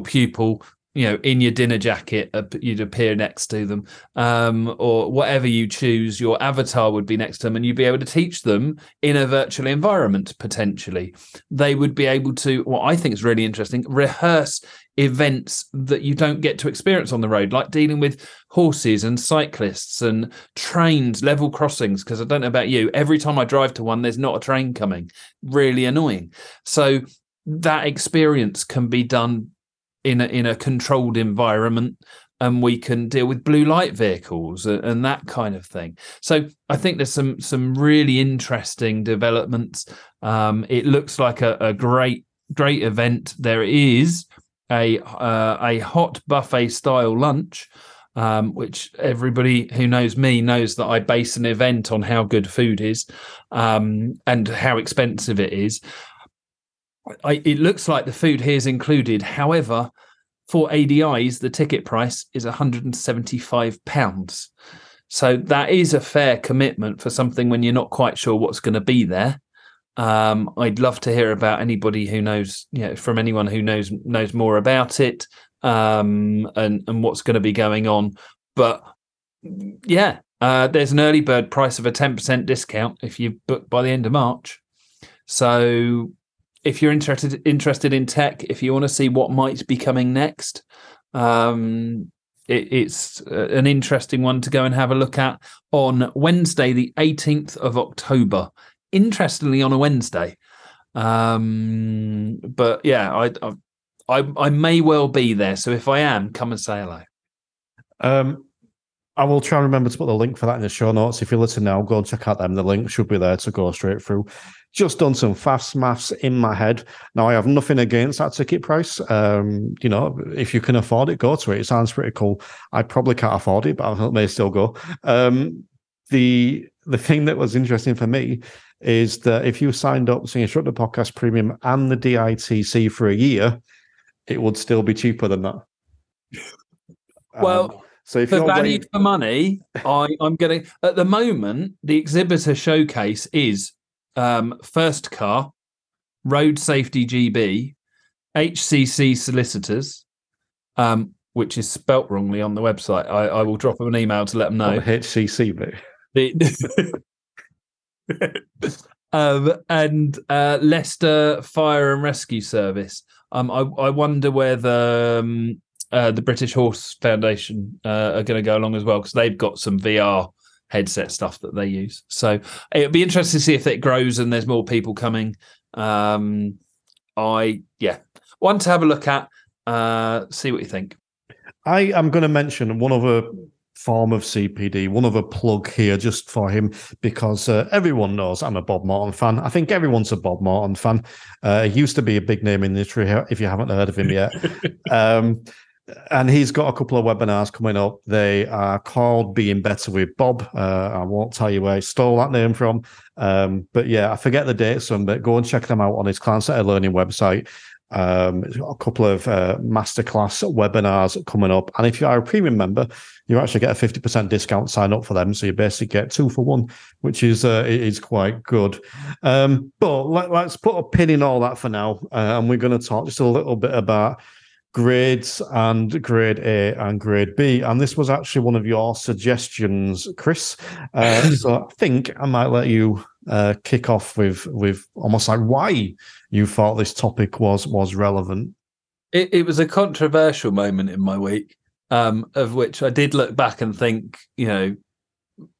pupil, you know, in your dinner jacket. You'd appear next to them, or whatever you choose. Your avatar would be next to them, and you'd be able to teach them in a virtual environment. Potentially, they would be able to, what I think is really interesting, rehearse events that you don't get to experience on the road, like dealing with horses and cyclists and trains, level crossings, because I don't know about you, every time I drive to one, there's not a train coming. Really annoying. So that experience can be done in a controlled environment, and we can deal with blue light vehicles and that kind of thing. So I think there's some really interesting developments. It looks like a great event. There is a hot buffet style lunch, which everybody who knows me knows that I base an event on how good food is, and how expensive it is. It looks like the food here is included. However, for ADIs, the ticket price is £175. So that is a fair commitment for something when you're not quite sure what's going to be there. I'd love to hear about anybody who knows, you know, from anyone who knows more about it, and what's going to be going on. But yeah, there's an early bird price of a 10% discount if you book by the end of March. So if you're interested in tech, if you want to see what might be coming next, it's an interesting one to go and have a look at on Wednesday, the 18th of October. Interestingly, on a Wednesday. But yeah, I may well be there. So if I am, come and say hello. I will try and remember to put the link for that in the show notes. If you listen now, go and check out them. The link should be there to go straight through. Just done some fast maths in my head. Now, I have nothing against that ticket price. You know, if you can afford it, go to it. It sounds pretty cool. I probably can't afford it, but I may still go. The thing that was interesting for me is that if you signed up to the Instructor Podcast Premium and the DITC for a year, it would still be cheaper than that. Well, so if you're value for money, I'm getting at the moment, the exhibitor showcase is First Car, Road Safety GB, HCC Solicitors, which is spelt wrongly on the website. I will drop them an email to let them know. HCC, but and Leicester Fire and Rescue Service. I wonder whether the British Horse Foundation are going to go along as well, because they've got some VR headset stuff that they use. So it'll be interesting to see if it grows and there's more people coming. One to have a look at. See what you think. I am going to mention one other form of CPD, one other plug here just for him, because everyone knows I'm a Bob Morton fan. I think everyone's a Bob Morton fan. He used to be a big name in the industry, if you haven't heard of him yet. And he's got a couple of webinars coming up. They are called Being Better with Bob. I won't tell you where I stole that name from. But yeah, I forget the dates, but go and check them out on his Client Centred Learning website. It's got a couple of masterclass webinars coming up, and if you are a premium member, you actually get a 50% discount sign up for them, so you basically get 2 for 1, which is quite good. But let's put a pin in all that for now, and we're going to talk just a little bit about grades and grade A and grade B, and this was actually one of your suggestions, Chris, so I think I might let you kick off with almost like why you thought this topic was relevant. It was a controversial moment in my week, of which I did look back and think, you know,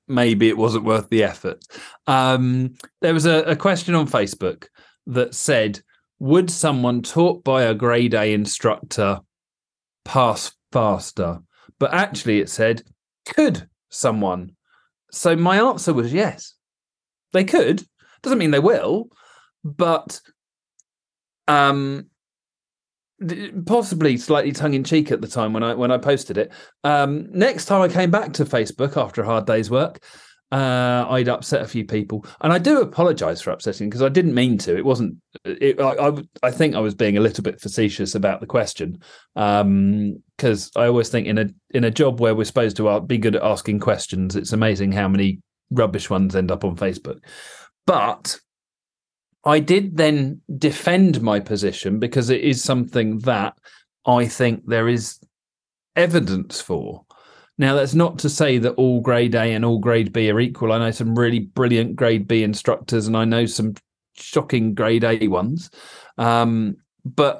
maybe it wasn't worth the effort. There was a question on Facebook that said, would someone taught by a grade A instructor pass faster? But actually it said, could someone? So my answer was yes. They could. Doesn't mean they will, but possibly slightly tongue-in-cheek at the time when I posted it. Next time I came back to Facebook after a hard day's work, I'd upset a few people, and I do apologize for upsetting, because I didn't mean to. I think I was being a little bit facetious about the question, because I always think in a job where we're supposed to be good at asking questions, it's amazing how many rubbish ones end up on Facebook. But I did then defend my position, because it is something that I think there is evidence for. Now, that's not to say that all grade A and all grade B are equal. I know some really brilliant grade B instructors, and I know some shocking grade A ones. But I say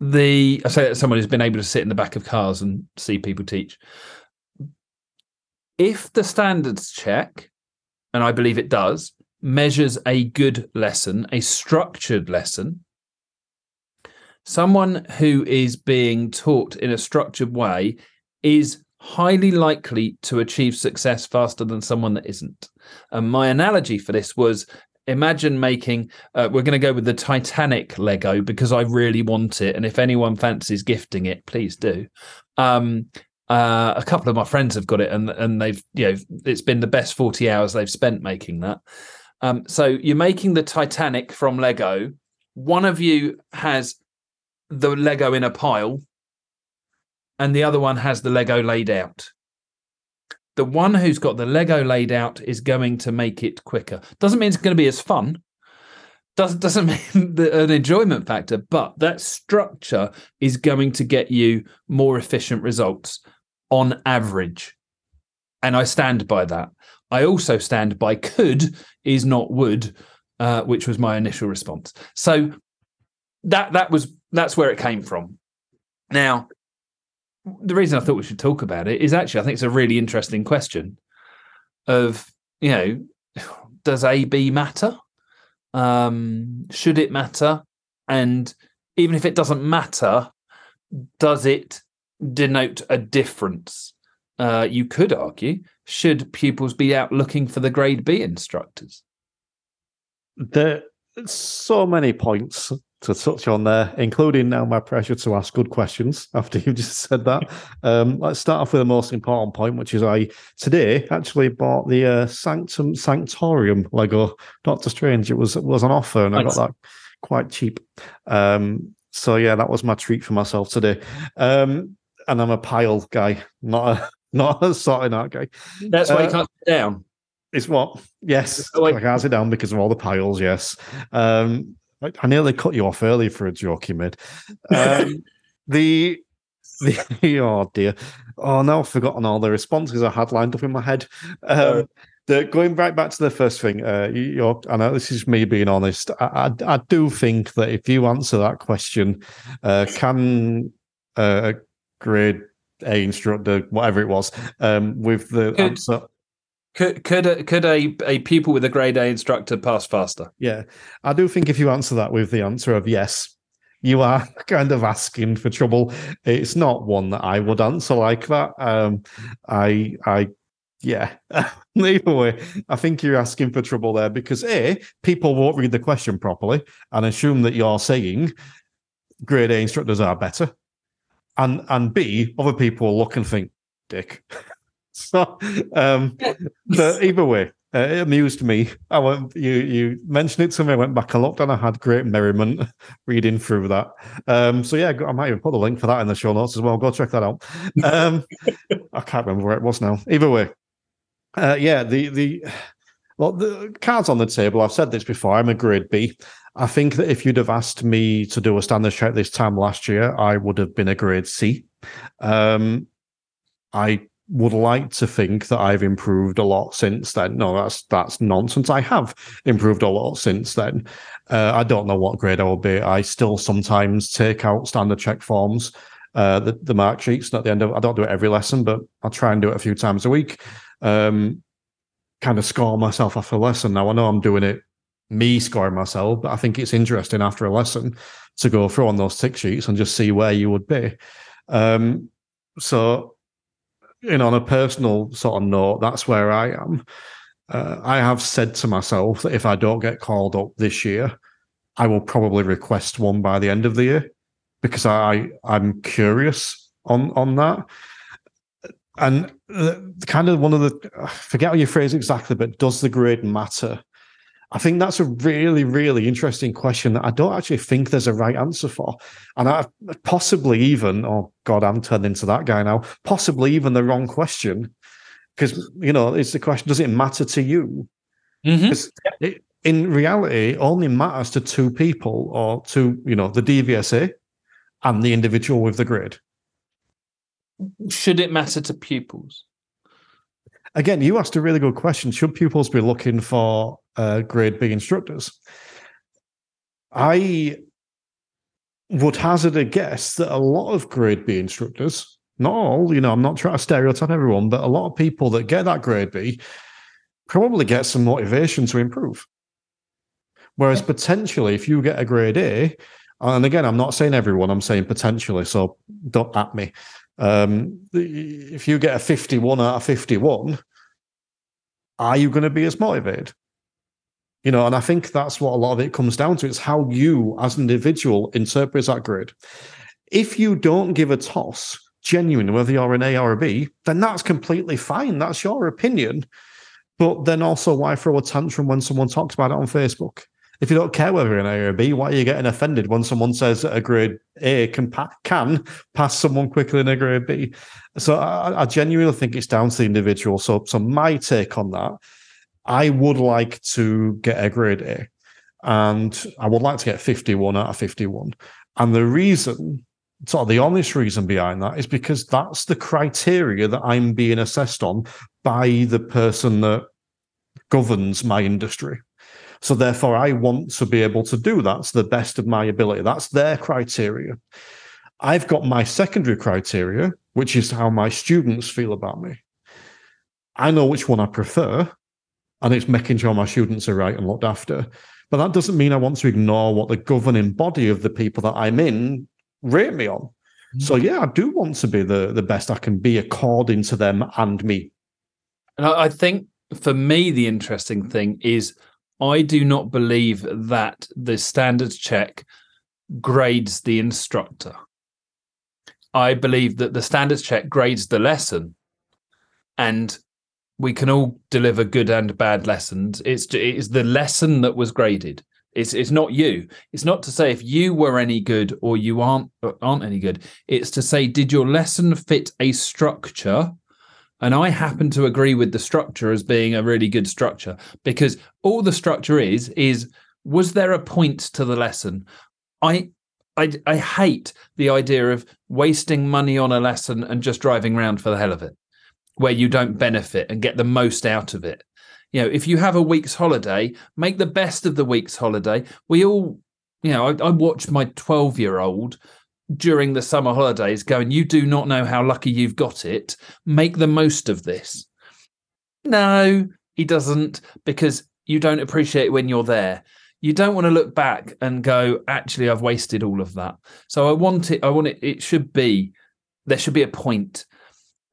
that as someone who's been able to sit in the back of cars and see people teach. If the standards check, and I believe it does, measures a good lesson, a structured lesson, someone who is being taught in a structured way is highly likely to achieve success faster than someone that isn't. And my analogy for this was, imagine making, we're going to go with the Titanic Lego because I really want it, and if anyone fancies gifting it, please do. A couple of my friends have got it, and they've, it's been the best 40 hours they've spent making that. So you're making the Titanic from Lego. One of you has the Lego in a pile, and the other one has the Lego laid out. The one who's got the Lego laid out is going to make it quicker. Doesn't mean it's going to be as fun. Doesn't mean an enjoyment factor, but that structure is going to get you more efficient results on average. And I stand by that. I also stand by could is not would, which was my initial response. So that's where it came from. Now, the reason I thought we should talk about it is actually I think it's a really interesting question of, does A/B matter? Should it matter? And even if it doesn't matter, does it denote a difference? You could argue, should pupils be out looking for the grade B instructors? There are so many points to touch on there, including now my pressure to ask good questions after you just said that. Let's start off with the most important point, which is I today actually bought the Sanctorium Lego. Doctor Strange, it was on offer, and I got that quite cheap. So yeah, that was my treat for myself today. And I'm a pile guy, not a sorting out guy. That's why you can't sit down. It's what? Yes, I can't sit down because of all the piles, yes. I nearly cut you off early for a joke you made. Oh dear. Oh, now I've forgotten all the responses I had lined up in my head. Going right back to the first thing, I know this is me being honest. I do think that if you answer that question, can a grade A instructor, whatever it was, with the answer... Could a pupil with a grade A instructor pass faster? Yeah, I do think if you answer that with the answer of yes, you are kind of asking for trouble. It's not one that I would answer like that. Either way, I think you're asking for trouble there because A, people won't read the question properly and assume that you're saying grade A instructors are better, and B, other people will look and think, dick. So, but either way, it amused me. You mentioned it to me. I went back and looked, and I had great merriment reading through that. So yeah, I might even put the link for that in the show notes as well. Go check that out. I can't remember where it was now. Either way, the cards on the table. I've said this before. I'm a grade B. I think that if you'd have asked me to do a standards check this time last year, I would have been a grade C. I would like to think that I've improved a lot since then. No, that's nonsense. I have improved a lot since then. I don't know what grade I will be. I still sometimes take out standard check forms, the mark sheets, not the end of. I don't do it every lesson, but I try and do it a few times a week. Kind of score myself after a lesson. Now I know I'm doing it, me scoring myself, but I think it's interesting after a lesson to go through on those tick sheets and just see where you would be. So. On a personal sort of note, that's where I am. I have said to myself that if I don't get called up this year, I will probably request one by the end of the year. because I'm curious on that. And kind of one of the, I forget how you phrase it exactly, but does the grade matter? I think that's a really, really interesting question that I don't actually think there's a right answer for. And I possibly even, oh God, I'm turned into that guy now, possibly even the wrong question. Because, you know, it's the question, does it matter to you? Because it, in reality, only matters to two people, or to, you know, the DVSA and the individual with the grade. Should it matter to pupils? Again, you asked a really good question. Should pupils be looking for grade B instructors? I would hazard a guess that a lot of grade B instructors, not all, you know, I'm not trying to stereotype everyone, but a lot of people that get that grade B probably get some motivation to improve. Whereas potentially, if you get a grade A, and again, I'm not saying everyone, I'm saying potentially, so don't at me. If you get a 51 out of 51, are you going to be as motivated? You know, and I think that's what a lot of it comes down to. It's how you as an individual interprets that grade. If you don't give a toss, genuine, whether you're an A or a B, then that's completely fine. That's your opinion. But then also, why throw a tantrum when someone talks about it on Facebook? If you don't care whether you're an A or a B, why are you getting offended when someone says that a grade A can pass someone quicker than a grade B? So I genuinely think it's down to the individual. So my take on that, I would like to get a grade A, and I would like to get 51 out of 51. And the reason, sort of the honest reason behind that, is because that's the criteria that I'm being assessed on by the person that governs my industry. So therefore, I want to be able to do that to the best of my ability. That's their criteria. I've got my secondary criteria, which is how my students feel about me. I know which one I prefer, and it's making sure my students are right and looked after. But that doesn't mean I want to ignore what the governing body of the people that I'm in rate me on. Mm-hmm. So yeah, I do want to be the best I can be according to them and me. And I think for me, the interesting thing is, I do not believe that the standards check grades the instructor. I believe that the standards check grades the lesson, and we can all deliver good and bad lessons. It's the lesson that was graded. It's not you. It's not to say if you were any good or you aren't any good. It's to say, did your lesson fit a structure? And I happen to agree with the structure as being a really good structure, because all the structure is was there a point to the lesson? I hate the idea of wasting money on a lesson and just driving around for the hell of it, where you don't benefit and get the most out of it. You know, if you have a week's holiday, make the best of the week's holiday. We all, you know, I watched my 12-year-old during the summer holidays going, you do not know how lucky you've got it. Make the most of this. No, he doesn't, because you don't appreciate when you're there. You don't want to look back and go, actually, I've wasted all of that. So I want it. There should be a point,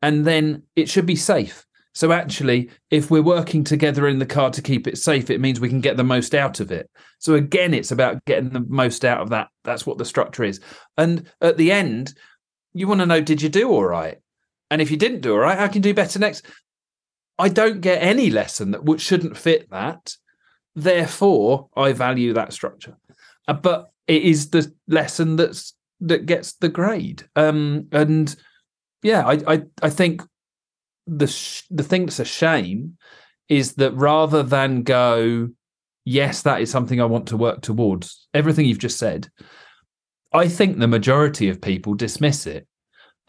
and then it should be safe. So actually, if we're working together in the car to keep it safe, it means we can get the most out of it. So again, it's about getting the most out of that. That's what the structure is. And at the end, you want to know, did you do all right? And if you didn't do all right, how can you do better next? I don't get any lesson that shouldn't fit that. Therefore, I value that structure. But it is the lesson that gets the grade. And yeah, I think the thing that's a shame is that rather than go, yes, that is something I want to work towards, everything you've just said, I think the majority of people dismiss it.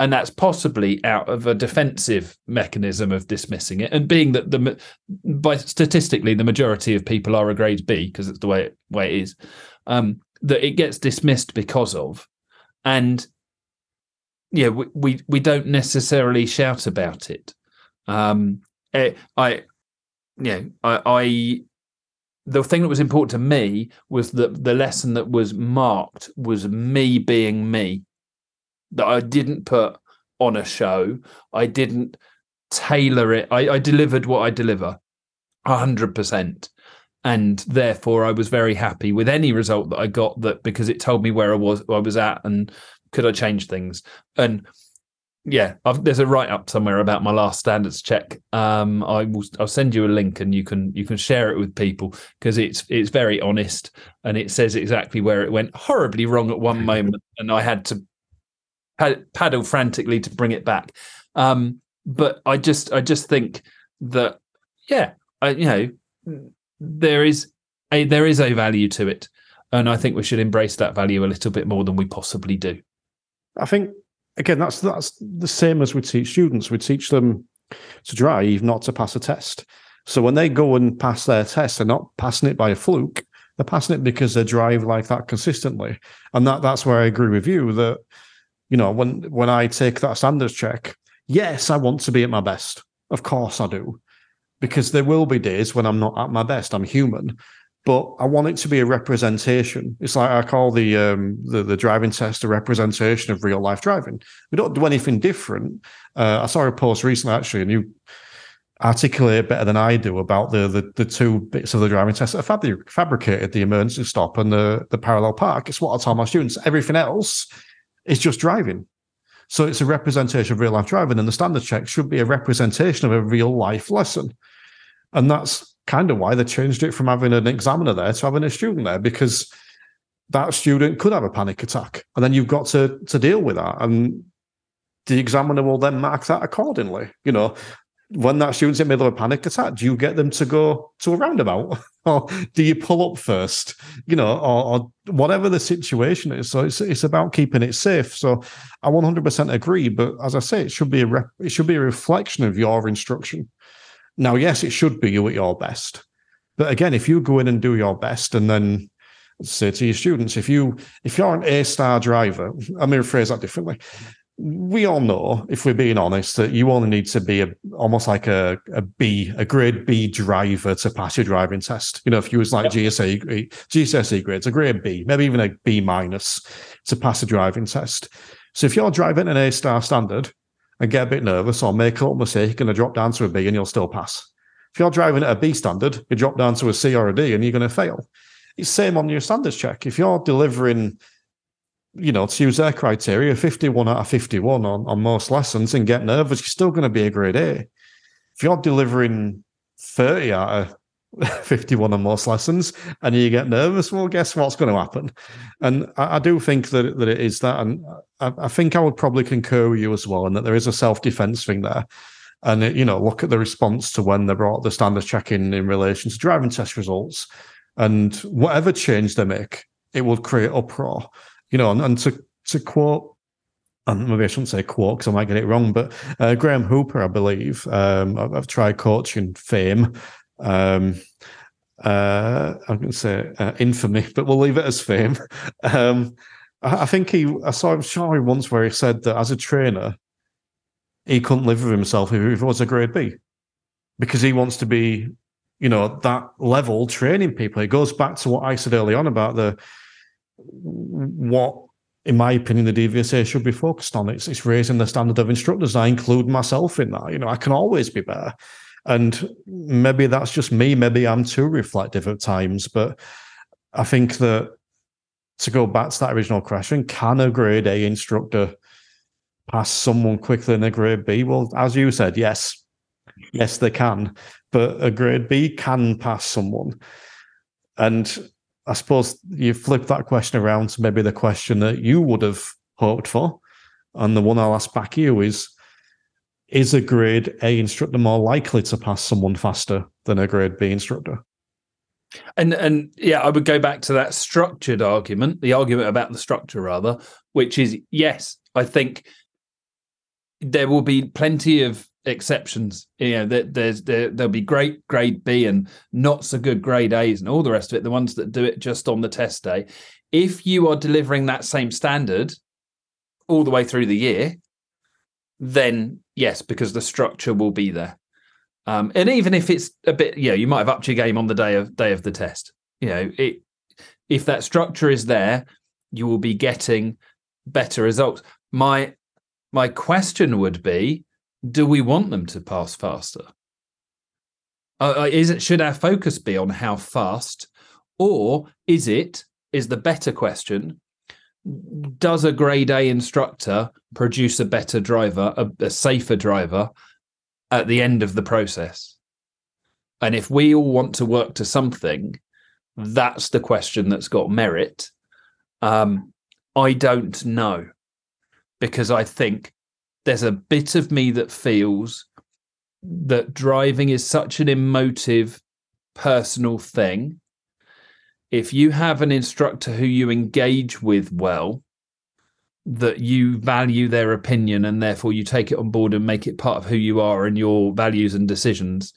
And that's possibly out of a defensive mechanism of dismissing it. And being that statistically, the majority of people are a grade B, because it's the way it is, that it gets dismissed because of. And yeah, we don't necessarily shout about it. The thing that was important to me was that the lesson that was marked was me being me, that I didn't put on a show. I didn't tailor it. I delivered what I deliver 100%. And therefore, I was very happy with any result that I got, that because it told me where I was at and could I change things. And yeah, there's a write-up somewhere about my last standards check. I'll send you a link, and you can share it with people, because it's very honest, and it says exactly where it went horribly wrong at one moment, and I had to paddle frantically to bring it back. But I just think that, yeah, there is a value to it, and I think we should embrace that value a little bit more than we possibly do. I think, again, that's the same as we teach students. We teach them to drive, not to pass a test. So when they go and pass their test, they're not passing it by a fluke. They're passing it because they drive like that consistently. And that's where I agree with you, that, you know, when I take that standards check, yes, I want to be at my best. Of course I do. Because there will be days when I'm not at my best. I'm human, but I want it to be a representation. It's like I call the driving test a representation of real life driving. We don't do anything different. I saw a post recently, actually, and you articulate better than I do about the two bits of the driving test that fabricated, the emergency stop and the parallel park. It's what I tell my students. Everything else is just driving. So it's a representation of real life driving, and the standards check should be a representation of a real life lesson. And that's kind of why they changed it from having an examiner there to having a student there, because that student could have a panic attack, and then you've got to deal with that. And the examiner will then mark that accordingly. You know, when that student's in the middle of a panic attack, do you get them to go to a roundabout? Or do you pull up first? You know, or whatever the situation is. So it's about keeping it safe. So I 100% agree. But as I say, it should be a reflection of your instruction. Now, yes, it should be you at your best. But again, if you go in and do your best, and then say to your students, if you're an A-star driver, let me rephrase that differently. We all know, if we're being honest, that you only need to be almost like a grade B driver to pass your driving test. You know, if you was like GCSE grades, a grade B, maybe even a B minus to pass a driving test. So if you're driving an A-star standard and get a bit nervous or make a little mistake, you're going to drop down to a B and you'll still pass. If you're driving at a B standard, you drop down to a C or a D and you're going to fail. It's the same on your standards check. If you're delivering, you know, to use their criteria, 51 out of 51 on most lessons and get nervous, you're still going to be a grade A. If you're delivering 30 out of 51 on most lessons and you get nervous, well, guess what's going to happen? And I do think that it is that. And I think I would probably concur with you as well, and that there is a self-defense thing there. And, it, you know, look at the response to when they brought the standards check in relation to driving test results. And whatever change they make, it will create uproar. You know, and to quote, and maybe I shouldn't say quote because I might get it wrong, but Graham Hooper, I believe, I've tried coaching fame, I'm going to say infamy, but we'll leave it as fame. I'm sure he once where he said that as a trainer, he couldn't live with himself if it was a grade B, because he wants to be, you know, that level training people. It goes back to what I said early on about what, in my opinion, the DVSA should be focused on. It's raising the standard of instructors. I include myself in that. You know, I can always be better. And maybe that's just me. Maybe I'm too reflective at times. But I think that, to go back to that original question, can a grade A instructor pass someone quickly in a grade B? Well, as you said, yes. Yes, they can. But a grade B can pass someone. And I suppose you flip that question around to maybe the question that you would have hoped for. And the one I'll ask back you is a grade A instructor more likely to pass someone faster than a grade B instructor? And yeah, I would go back to that structured argument, the argument about the structure rather, which is, yes, I think there will be plenty of exceptions. You know, there'll be great grade B and not so good grade A's and all the rest of it, the ones that do it just on the test day. If you are delivering that same standard all the way through the year, then yes, because the structure will be there. And even if it's a bit, you know, you might have upped your game on the day of the test. You know, if that structure is there, you will be getting better results. My question would be, do we want them to pass faster? Should our focus be on how fast, or is the better question, does a grade A instructor produce a better driver, a safer driver at the end of the process? And if we all want to work to something, that's the question that's got merit. I don't know, because I think there's a bit of me that feels that driving is such an emotive, personal thing. If you have an instructor who you engage with well, that you value their opinion and therefore you take it on board and make it part of who you are and your values and decisions,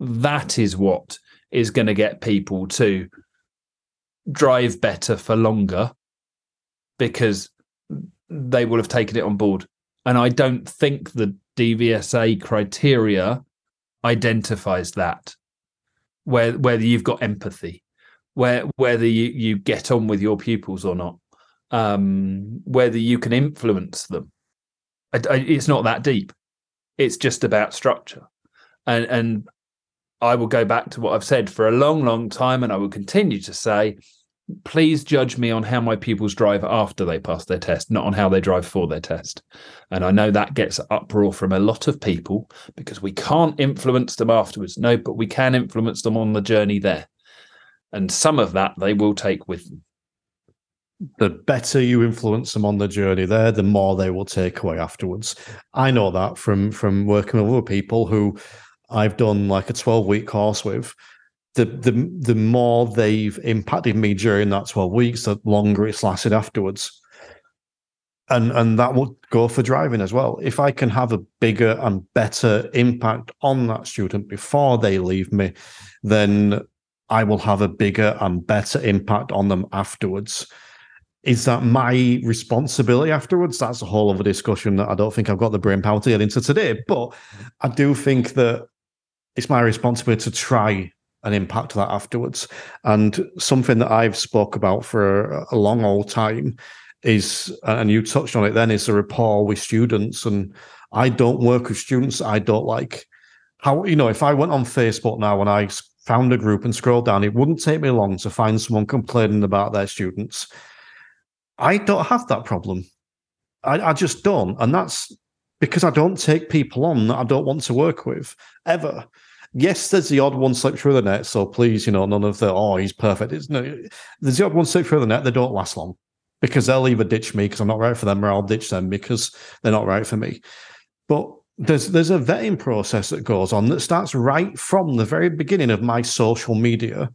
that is what is going to get people to drive better for longer, because they will have taken it on board. And I don't think the DVSA criteria identifies that, whether you've got empathy, whether you get on with your pupils or not, whether you can influence them. It's not that deep. It's just about structure. And I will go back to what I've said for a long, long time, and I will continue to say, please judge me on how my pupils drive after they pass their test, not on how they drive for their test. And I know that gets uproar from a lot of people because we can't influence them afterwards. No, but we can influence them on the journey there. And some of that they will take with them. The better you influence them on the journey there, the more they will take away afterwards. I know that from working with other people who I've done like a 12-week course with. The more they've impacted me during that 12 weeks, the longer it's lasted afterwards. And that will go for driving as well. If I can have a bigger and better impact on that student before they leave me, then I will have a bigger and better impact on them afterwards. Is that my responsibility afterwards? That's a whole other discussion that I don't think I've got the brain power to get into today. But I do think that it's my responsibility to try and impact that afterwards. And something that I've spoke about for a long old time is, and you touched on it then, is the rapport with students. And I don't work with students I don't like. How, you know, if I went on Facebook now and I found a group and scrolled down, it wouldn't take me long to find someone complaining about their students. I don't have that problem. I just don't. And that's because I don't take people on that I don't want to work with, ever. Yes, there's the odd one slip through the net, so please, you know, none of the, oh, he's perfect. There's the odd one slip through the net, they don't last long because they'll either ditch me because I'm not right for them, or I'll ditch them because they're not right for me. But there's a vetting process that goes on that starts right from the very beginning of my social media,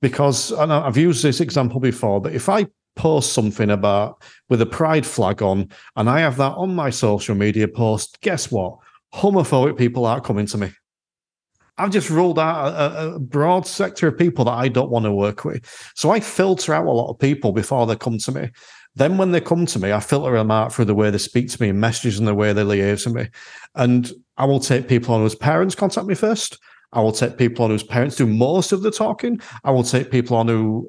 because, and I've used this example before, but if I post something about with a pride flag on and I have that on my social media post, guess what? Homophobic people aren't coming to me. I've just ruled out a broad sector of people that I don't want to work with. So I filter out a lot of people before they come to me. Then when they come to me, I filter them out through the way they speak to me and messages and the way they liaise to me. And I will take people on whose parents contact me first. I will take people on whose parents do most of the talking. I will take people on who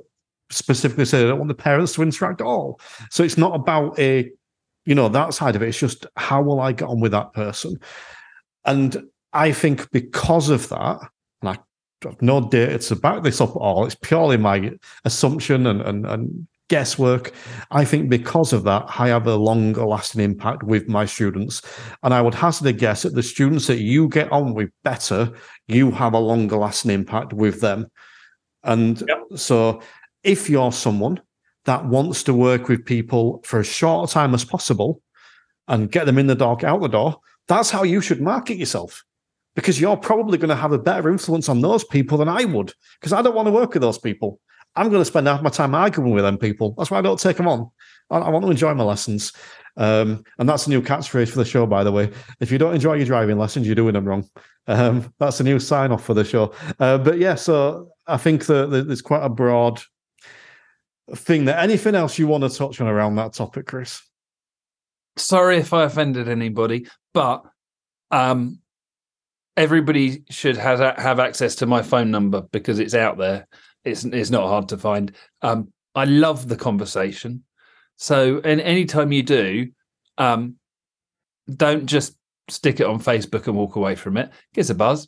specifically say they don't want the parents to interact at all. So it's not about a, you know, that side of it. It's just how will I get on with that person? And I think because of that, and I have no data to back this up at all, it's purely my assumption and guesswork. I think because of that, I have a longer lasting impact with my students. And I would hazard a guess that the students that you get on with better, you have a longer lasting impact with them. And so if you're someone that wants to work with people for as short a time as possible and get them in the door, out the door, that's how you should market yourself. Because you're probably going to have a better influence on those people than I would, because I don't want to work with those people. I'm going to spend half my time arguing with them people. That's why I don't take them on. I want to enjoy my lessons. And that's a new catchphrase for the show, by the way. If you don't enjoy your driving lessons, you're doing them wrong. That's a new sign-off for the show. But yeah, so I think that there's quite a broad thing there. Anything else you want to touch on around that topic, Chris? Sorry if I offended anybody, but... everybody should have access to my phone number because it's out there. It's not hard to find. I love the conversation. So, and anytime you do, don't just stick it on Facebook and walk away from it. Give us a buzz.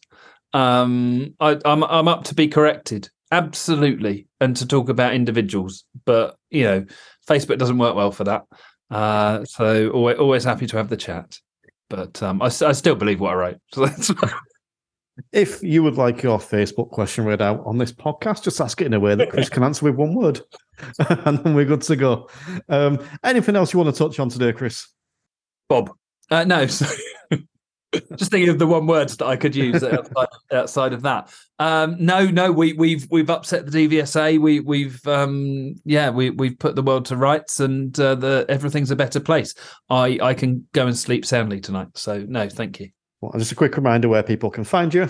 I'm up to be corrected, absolutely, and to talk about individuals. But, you know, Facebook doesn't work well for that. So always happy to have the chat. But I still believe what I wrote. So that's If you would like your Facebook question read out on this podcast, just ask it in a way that Chris can answer with one word, and then we're good to go. Anything else you want to touch on today, Chris? Bob? No, sorry. Just thinking of the one words that I could use outside of that. We've upset the DVSA. We've put the world to rights, and everything's a better place. I can go and sleep soundly tonight. So no, thank you. Well, just a quick reminder where people can find you.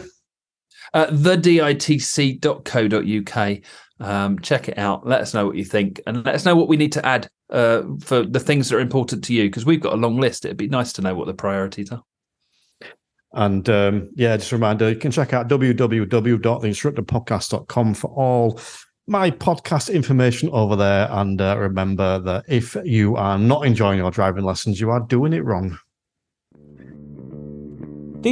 TheDITC.co.uk. Check it out. Let us know what you think, and let us know what we need to add for the things that are important to you, because we've got a long list. It'd be nice to know what the priorities are. And just a reminder, you can check out www.theinstructorpodcast.com for all my podcast information over there. And remember that if you are not enjoying your driving lessons, you are doing it wrong. The